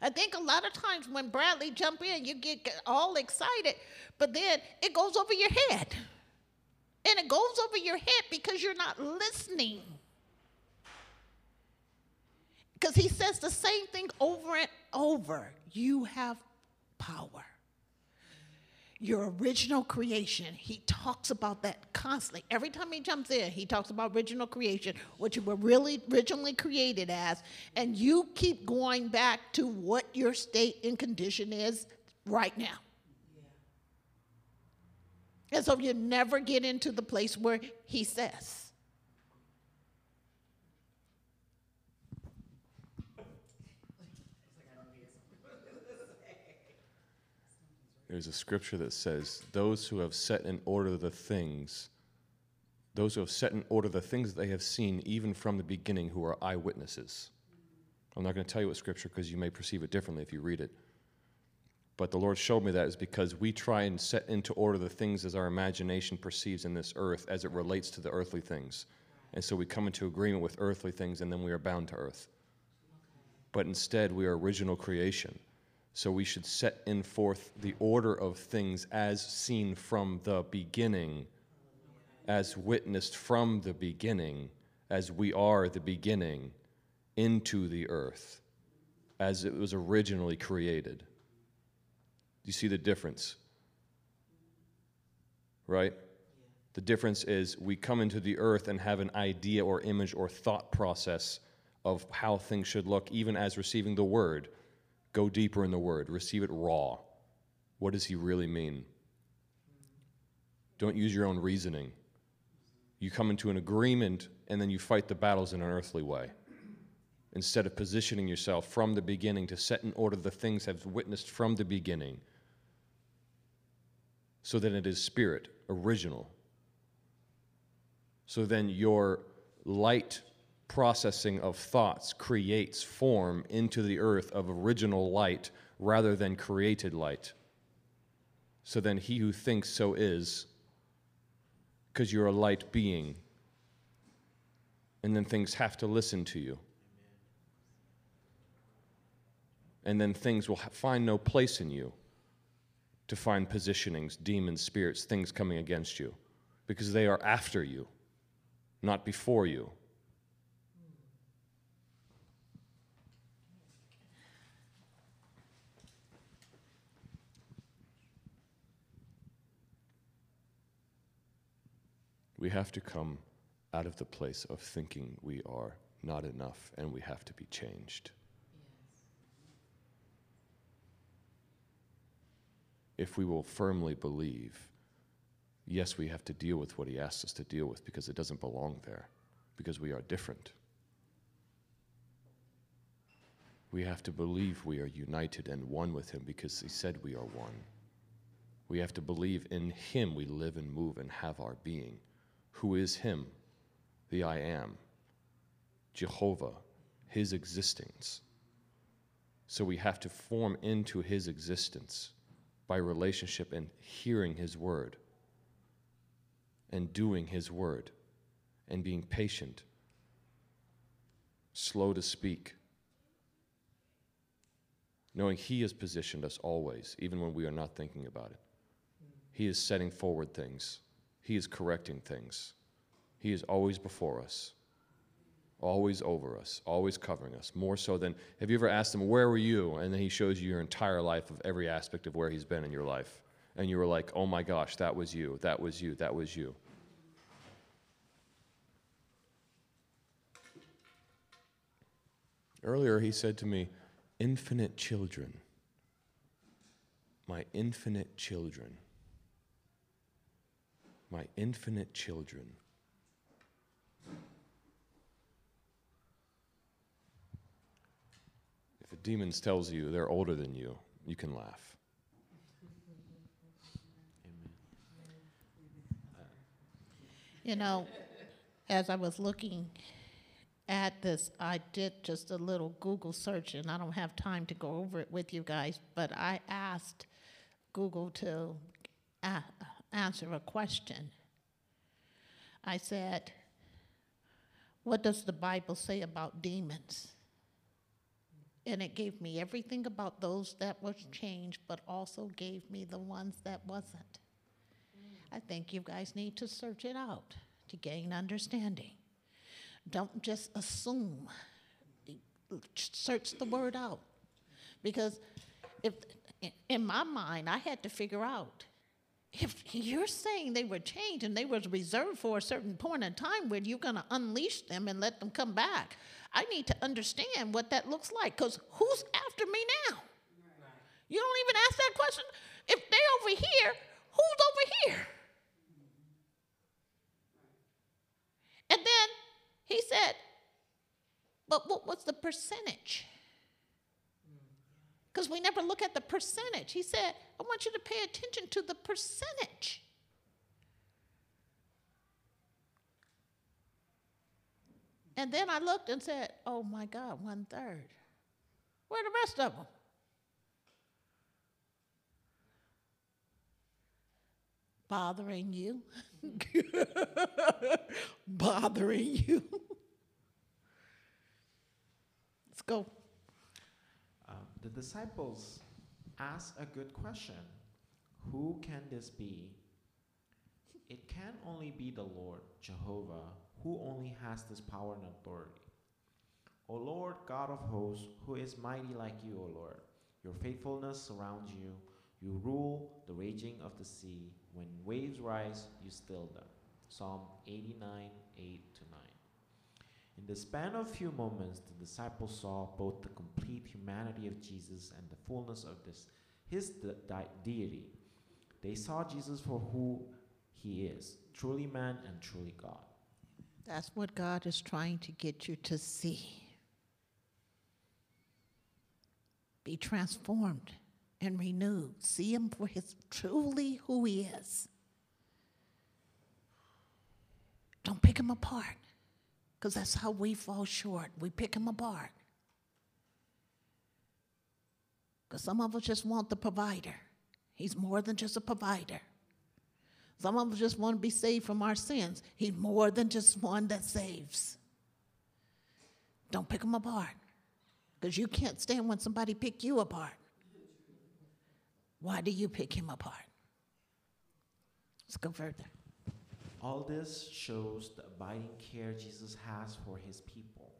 I think a lot of times when Bradley jump in, you get all excited, but then it goes over your head. And it goes over your head because you're not listening. Because he says the same thing over and over. You have power. Your original creation. He talks about that constantly. Every time he jumps in, he talks about original creation, what you were really originally created as, and you keep going back to what your state and condition is right now. Yeah. And so you never get into the place where he says. There's a scripture that says, those who have set in order the things they have seen even from the beginning, who are eyewitnesses. I'm not going to tell you what scripture, because you may perceive it differently if you read it. But the Lord showed me that is because we try and set into order the things as our imagination perceives in this earth as it relates to the earthly things. And so we come into agreement with earthly things, and then we are bound to earth. But instead, we are original creation. So we should set in forth the order of things as seen from the beginning, as witnessed from the beginning, as we are the beginning, into the earth, as it was originally created. Do you see the difference? Right? The difference is we come into the earth and have an idea or image or thought process of how things should look, even as receiving the word. Go deeper in the word. Receive it raw. What does he really mean? Don't use your own reasoning. You come into an agreement, and then you fight the battles in an earthly way. Instead of positioning yourself from the beginning to set in order the things have witnessed from the beginning, so that it is spirit, original. So then your light processing of thoughts creates form into the earth of original light rather than created light. So then he who thinks so is, because you're a light being. And then things have to listen to you. And then things will find no place in you to find positionings, demons, spirits, things coming against you, because they are after you, not before you. We have to come out of the place of thinking we are not enough, and we have to be changed. Yes. If we will firmly believe, yes, we have to deal with what he asks us to deal with, because it doesn't belong there, because we are different. We have to believe we are united and one with him, because he said we are one. We have to believe in him we live and move and have our being. Who is him? The I am. Jehovah, his existence. So we have to form into his existence by relationship and hearing his word and doing his word and being patient, slow to speak, knowing he has positioned us always, even when we are not thinking about it. He is setting forward things. He is correcting things. He is always before us, always over us, always covering us, more so than, have you ever asked him, where were you? And then he shows you your entire life of every aspect of where he's been in your life. And you were like, oh my gosh, that was you, that was you, that was you. Earlier he said to me, infinite children, my infinite children. My infinite children. If a demon tells you they're older than you, you can laugh. Amen. You know, as I was looking at this, I did just a little Google search, and I don't have time to go over it with you guys, but I asked Google to answer a question. I said, what does the Bible say about demons? And it gave me everything about those that was changed, but also gave me the ones that wasn't. I think you guys need to search it out to gain understanding. Don't just assume. Search the word out. Because if, in my mind, I had to figure out, if you're saying they were changed and they were reserved for a certain point in time where you're going to unleash them and let them come back, I need to understand what that looks like, because who's after me now? Right. You don't even ask that question. If they over here, who's over here? And then he said, but what was the percentage? Because we never look at the percentage. He said, I want you to pay attention to the percentage. And then I looked and said, oh my God, 1/3. Where are the rest of them? Bothering you. Bothering you. Let's go. The disciples asked a good question. Who can this be? It can only be the Lord, Jehovah, who only has this power and authority. O Lord, God of hosts, who is mighty like you, O Lord. Your faithfulness surrounds you. You rule the raging of the sea. When waves rise, you still them. Psalm 89, 8-9. In the span of few moments, the disciples saw both the complete humanity of Jesus and the fullness of his deity. They saw Jesus for who he is, truly man and truly God. That's what God is trying to get you to see. Be transformed and renewed. See him for truly who he is. Don't pick him apart. Because that's how we fall short. We pick them apart. Because some of us just want the provider. He's more than just a provider. Some of us just want to be saved from our sins. He's more than just one that saves. Don't pick them apart. Because you can't stand when somebody pick you apart. Why do you pick him apart? Let's go further. All this shows the abiding care Jesus has for his people.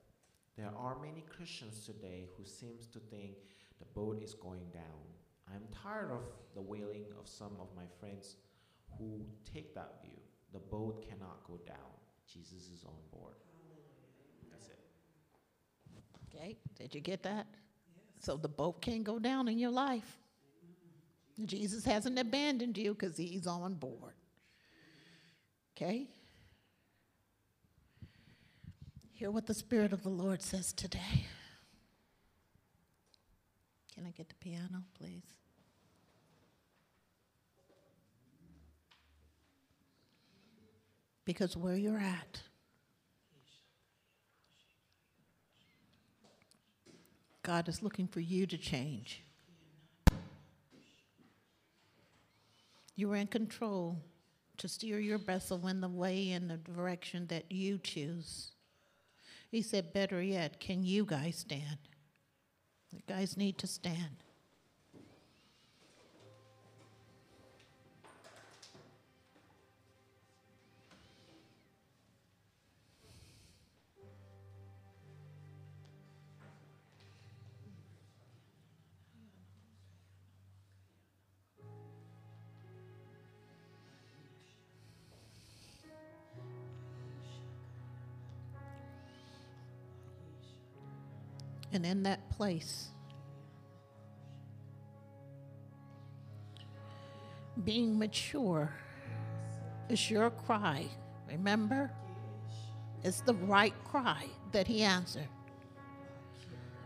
There are many Christians today who seem to think the boat is going down. I'm tired of the wailing of some of my friends who take that view. The boat cannot go down. Jesus is on board. That's it. Okay, did you get that? Yes. So the boat can't go down in your life. Jesus hasn't abandoned you because he's on board. Okay? Hear what the Spirit of the Lord says today. Can I get the piano, please? Because where you're at, God is looking for you to change. You're in control to steer your vessel in the way and the direction that you choose. He said, better yet, can you guys stand? You guys need to stand. And in that place, being mature is your cry. Remember? It's the right cry that he answered.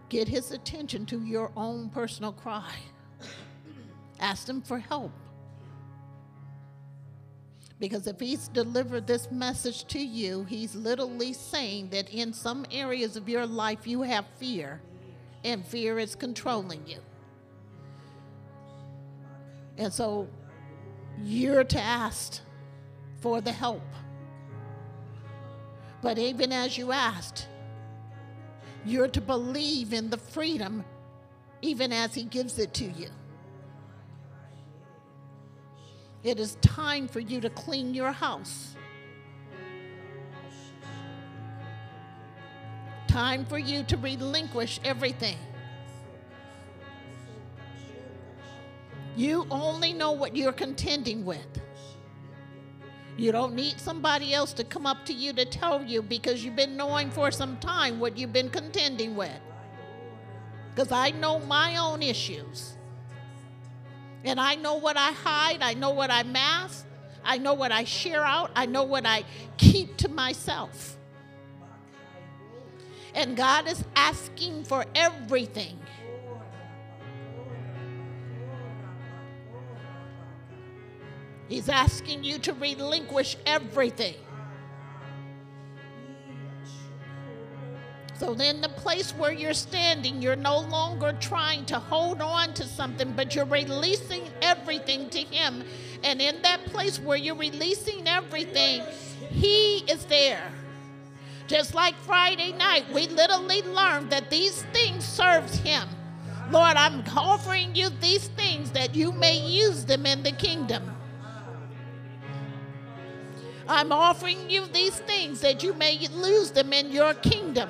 Get his attention to your own personal cry. Ask him for help. Because if he's delivered this message to you, he's literally saying that in some areas of your life you have fear, and fear is controlling you. And so you're to ask for the help. But even as you asked, you're to believe in the freedom even as he gives it to you. It is time for you to clean your house. Time for you to relinquish everything. You only know what you're contending with. You don't need somebody else to come up to you to tell you, because you've been knowing for some time what you've been contending with. Because I know my own issues. And I know what I hide. I know what I mask. I know what I share out. I know what I keep to myself. And God is asking for everything. He's asking you to relinquish everything. So then the place where you're standing, you're no longer trying to hold on to something, but you're releasing everything to him. And in that place where you're releasing everything, he is there. Just like Friday night, we literally learned that these things serve him. Lord, I'm offering you these things that you may use them in the kingdom. I'm offering you these things that you may lose them in your kingdom.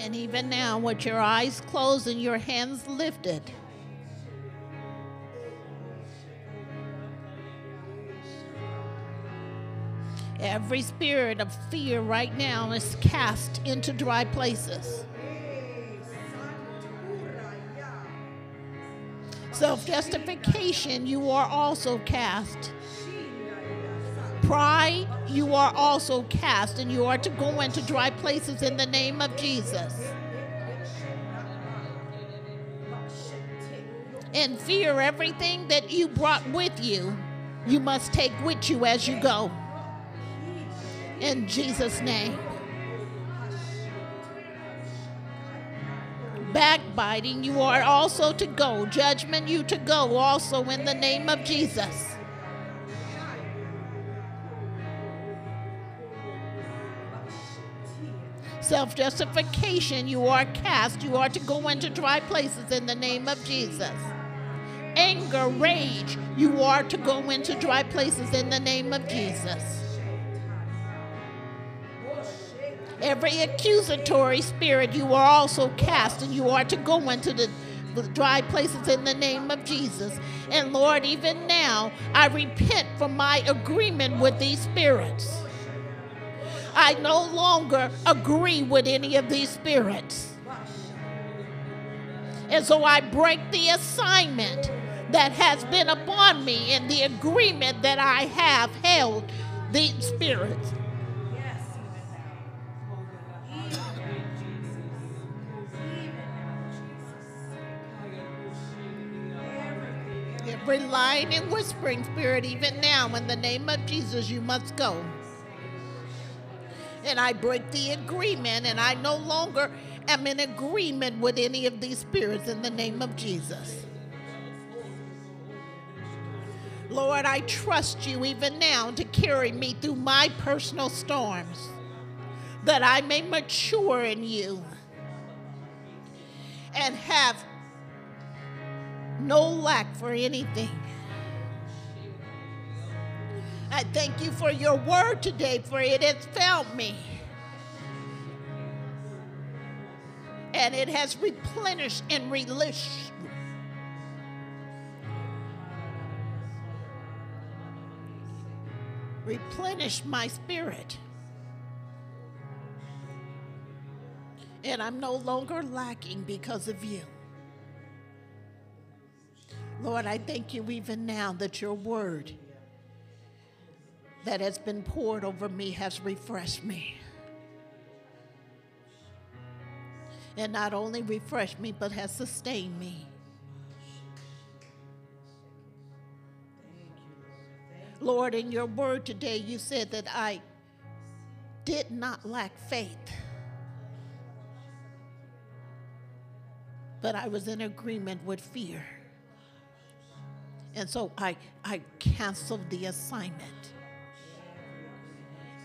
And even now, with your eyes closed and your hands lifted, every spirit of fear right now is cast into dry places. Self-justification, you are also cast. Pride, you are also cast, and you are to go into dry places in the name of Jesus. And fear, everything that you brought with you, you must take with you as you go. In Jesus' name. Backbiting, you are also to go. Judgment, you to go also in the name of Jesus. Self-justification, you are cast. You are to go into dry places in the name of Jesus. Anger, rage, you are to go into dry places in the name of Jesus. Every accusatory spirit, you are also cast, and you are to go into the dry places in the name of Jesus. And Lord, even now, I repent for my agreement with these spirits. I no longer agree with any of these spirits. And so I break the assignment that has been upon me and the agreement that I have held these spirits. Every lying and whispering spirit, even now, in the name of Jesus, you must go. and I break the agreement, and I no longer am in agreement with any of these spirits in the name of Jesus. Lord, I trust you even now to carry me through my personal storms, that I may mature in you and have no lack for anything. I thank you for your word today, for it has found me. And it has replenished and relished. Replenish my spirit. And I'm no longer lacking because of you. Lord, I thank you even now that your word that has been poured over me has refreshed me. And not only refreshed me, but has sustained me. Lord, in your word today, you said that I did not lack faith, but I was in agreement with fear. And so I canceled the assignment.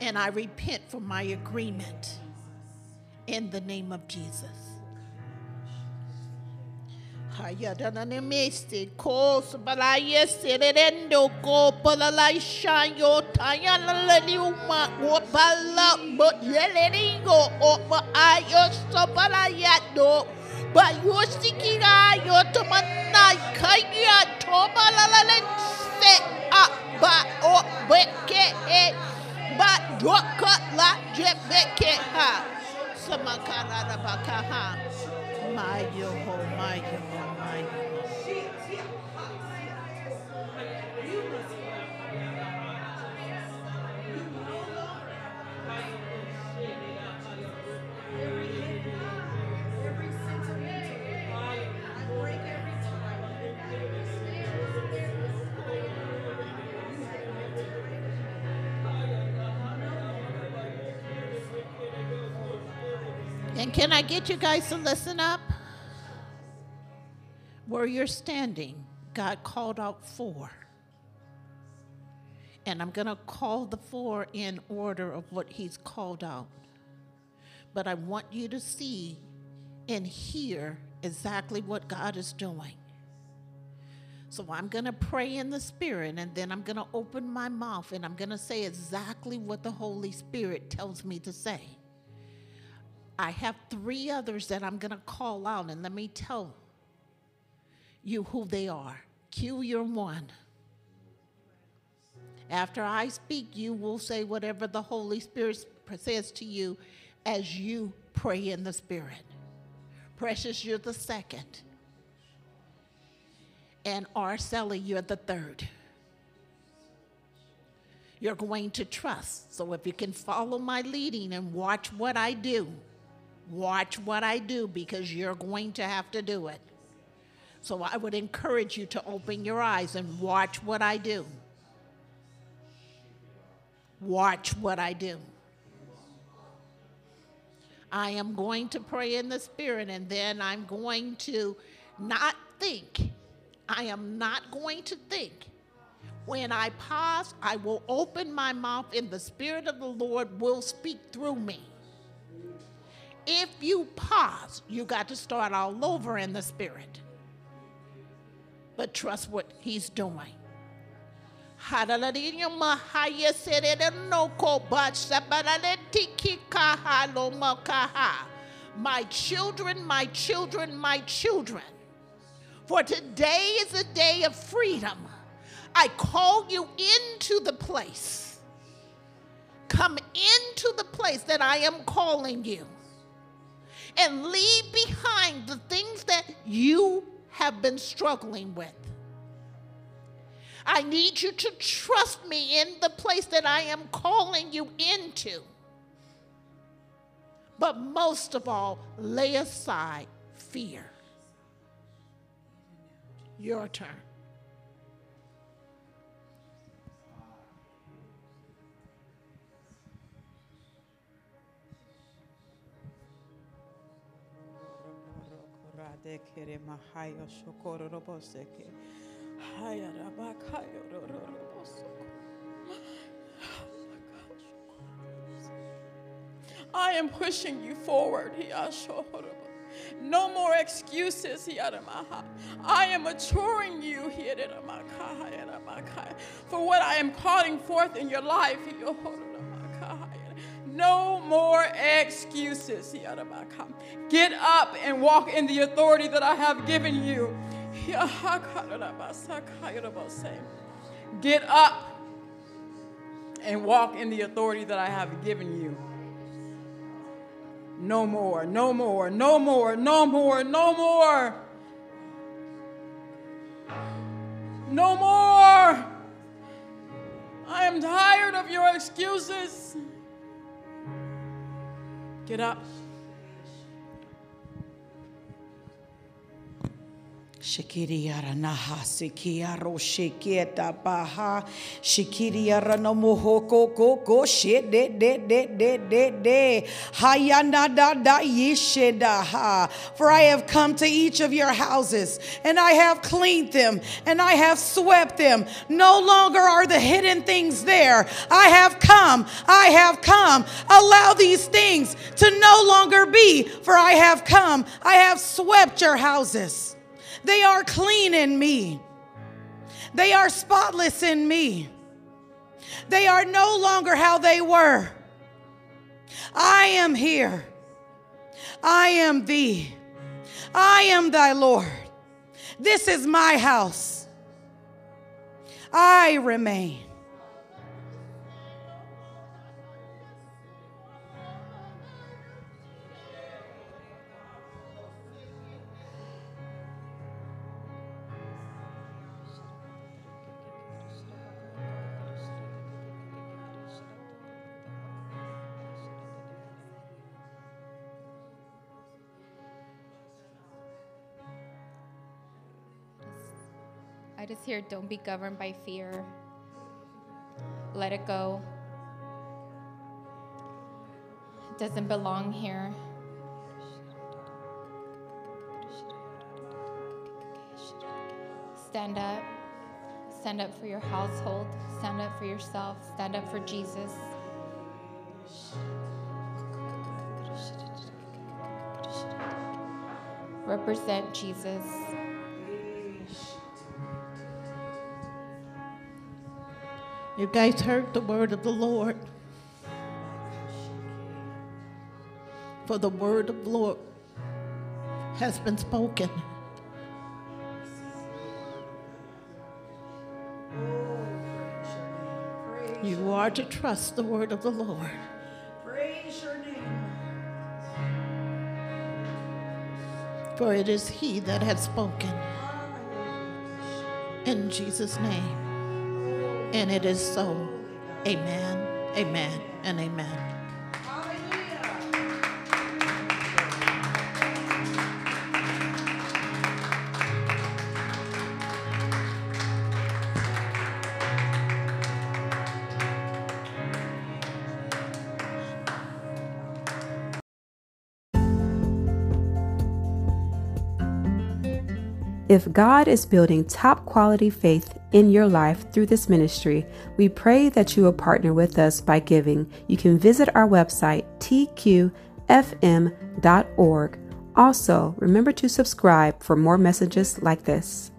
And I repent for my agreement in the name of Jesus. And can I get you guys to listen up? Where you're standing, God called out four. And I'm going to call the four in order of what he's called out. But I want you to see and hear exactly what God is doing. So I'm going to pray in the Spirit, and then I'm going to open my mouth, and I'm going to say exactly what the Holy Spirit tells me to say. I have three others that I'm going to call out, and let me tell you who they are. Cue your one. After I speak, you will say whatever the Holy Spirit says to you as you pray in the Spirit. Precious, you're the second. And Arceli, you're the third. You're going to trust. So if you can follow my leading and watch what I do, watch what I do, because you're going to have to do it. So I would encourage you to open your eyes and watch what I do. Watch what I do. I am going to pray in the Spirit, and then I'm going to not think. I am not going to think. When I pause, I will open my mouth, and the Spirit of the Lord will speak through me. If you pause, you got to start all over in the Spirit. But trust what he's doing. My children, my children, my children. For today is a day of freedom. I call you into the place. Come into the place that I am calling you. And leave behind the things that you have been struggling with. I need you to trust me in the place that I am calling you into. But most of all, lay aside fear. Your turn. I am pushing you forward. No more excuses. I am maturing you for what I am calling forth in your life. No more excuses. Get up and walk in the authority that I have given you. Get up and walk in the authority that I have given you. No more, no more, no more, no more, no more. No more. I am tired of your excuses. Get up. Shikiriara naha sikiaro shiketa baha shikiriara no mohoko koko shit de hayana da da yishedaha. For I have come to each of your houses, and I have cleaned them, and I have swept them. No longer are the hidden things there. I have come, I have come. Allow these things to no longer be, for I have come, I have swept your houses. They are clean in me. They are spotless in me. They are no longer how they were. I am here. I am thee. I am thy Lord. This is my house. I remain. I just hear, don't be governed by fear. Let it go. It doesn't belong here. Stand up. Stand up for your household. Stand up for yourself. Stand up for Jesus. Represent Jesus. You guys heard the word of the Lord. For the word of the Lord has been spoken. You are to trust the word of the Lord. Praise your name. For it is He that has spoken. In Jesus' name. And it is so. Amen, amen, and amen. If God is building top quality faith in your life through this ministry, we pray that you will partner with us by giving. You can visit our website, tqfm.org. Also, remember to subscribe for more messages like this.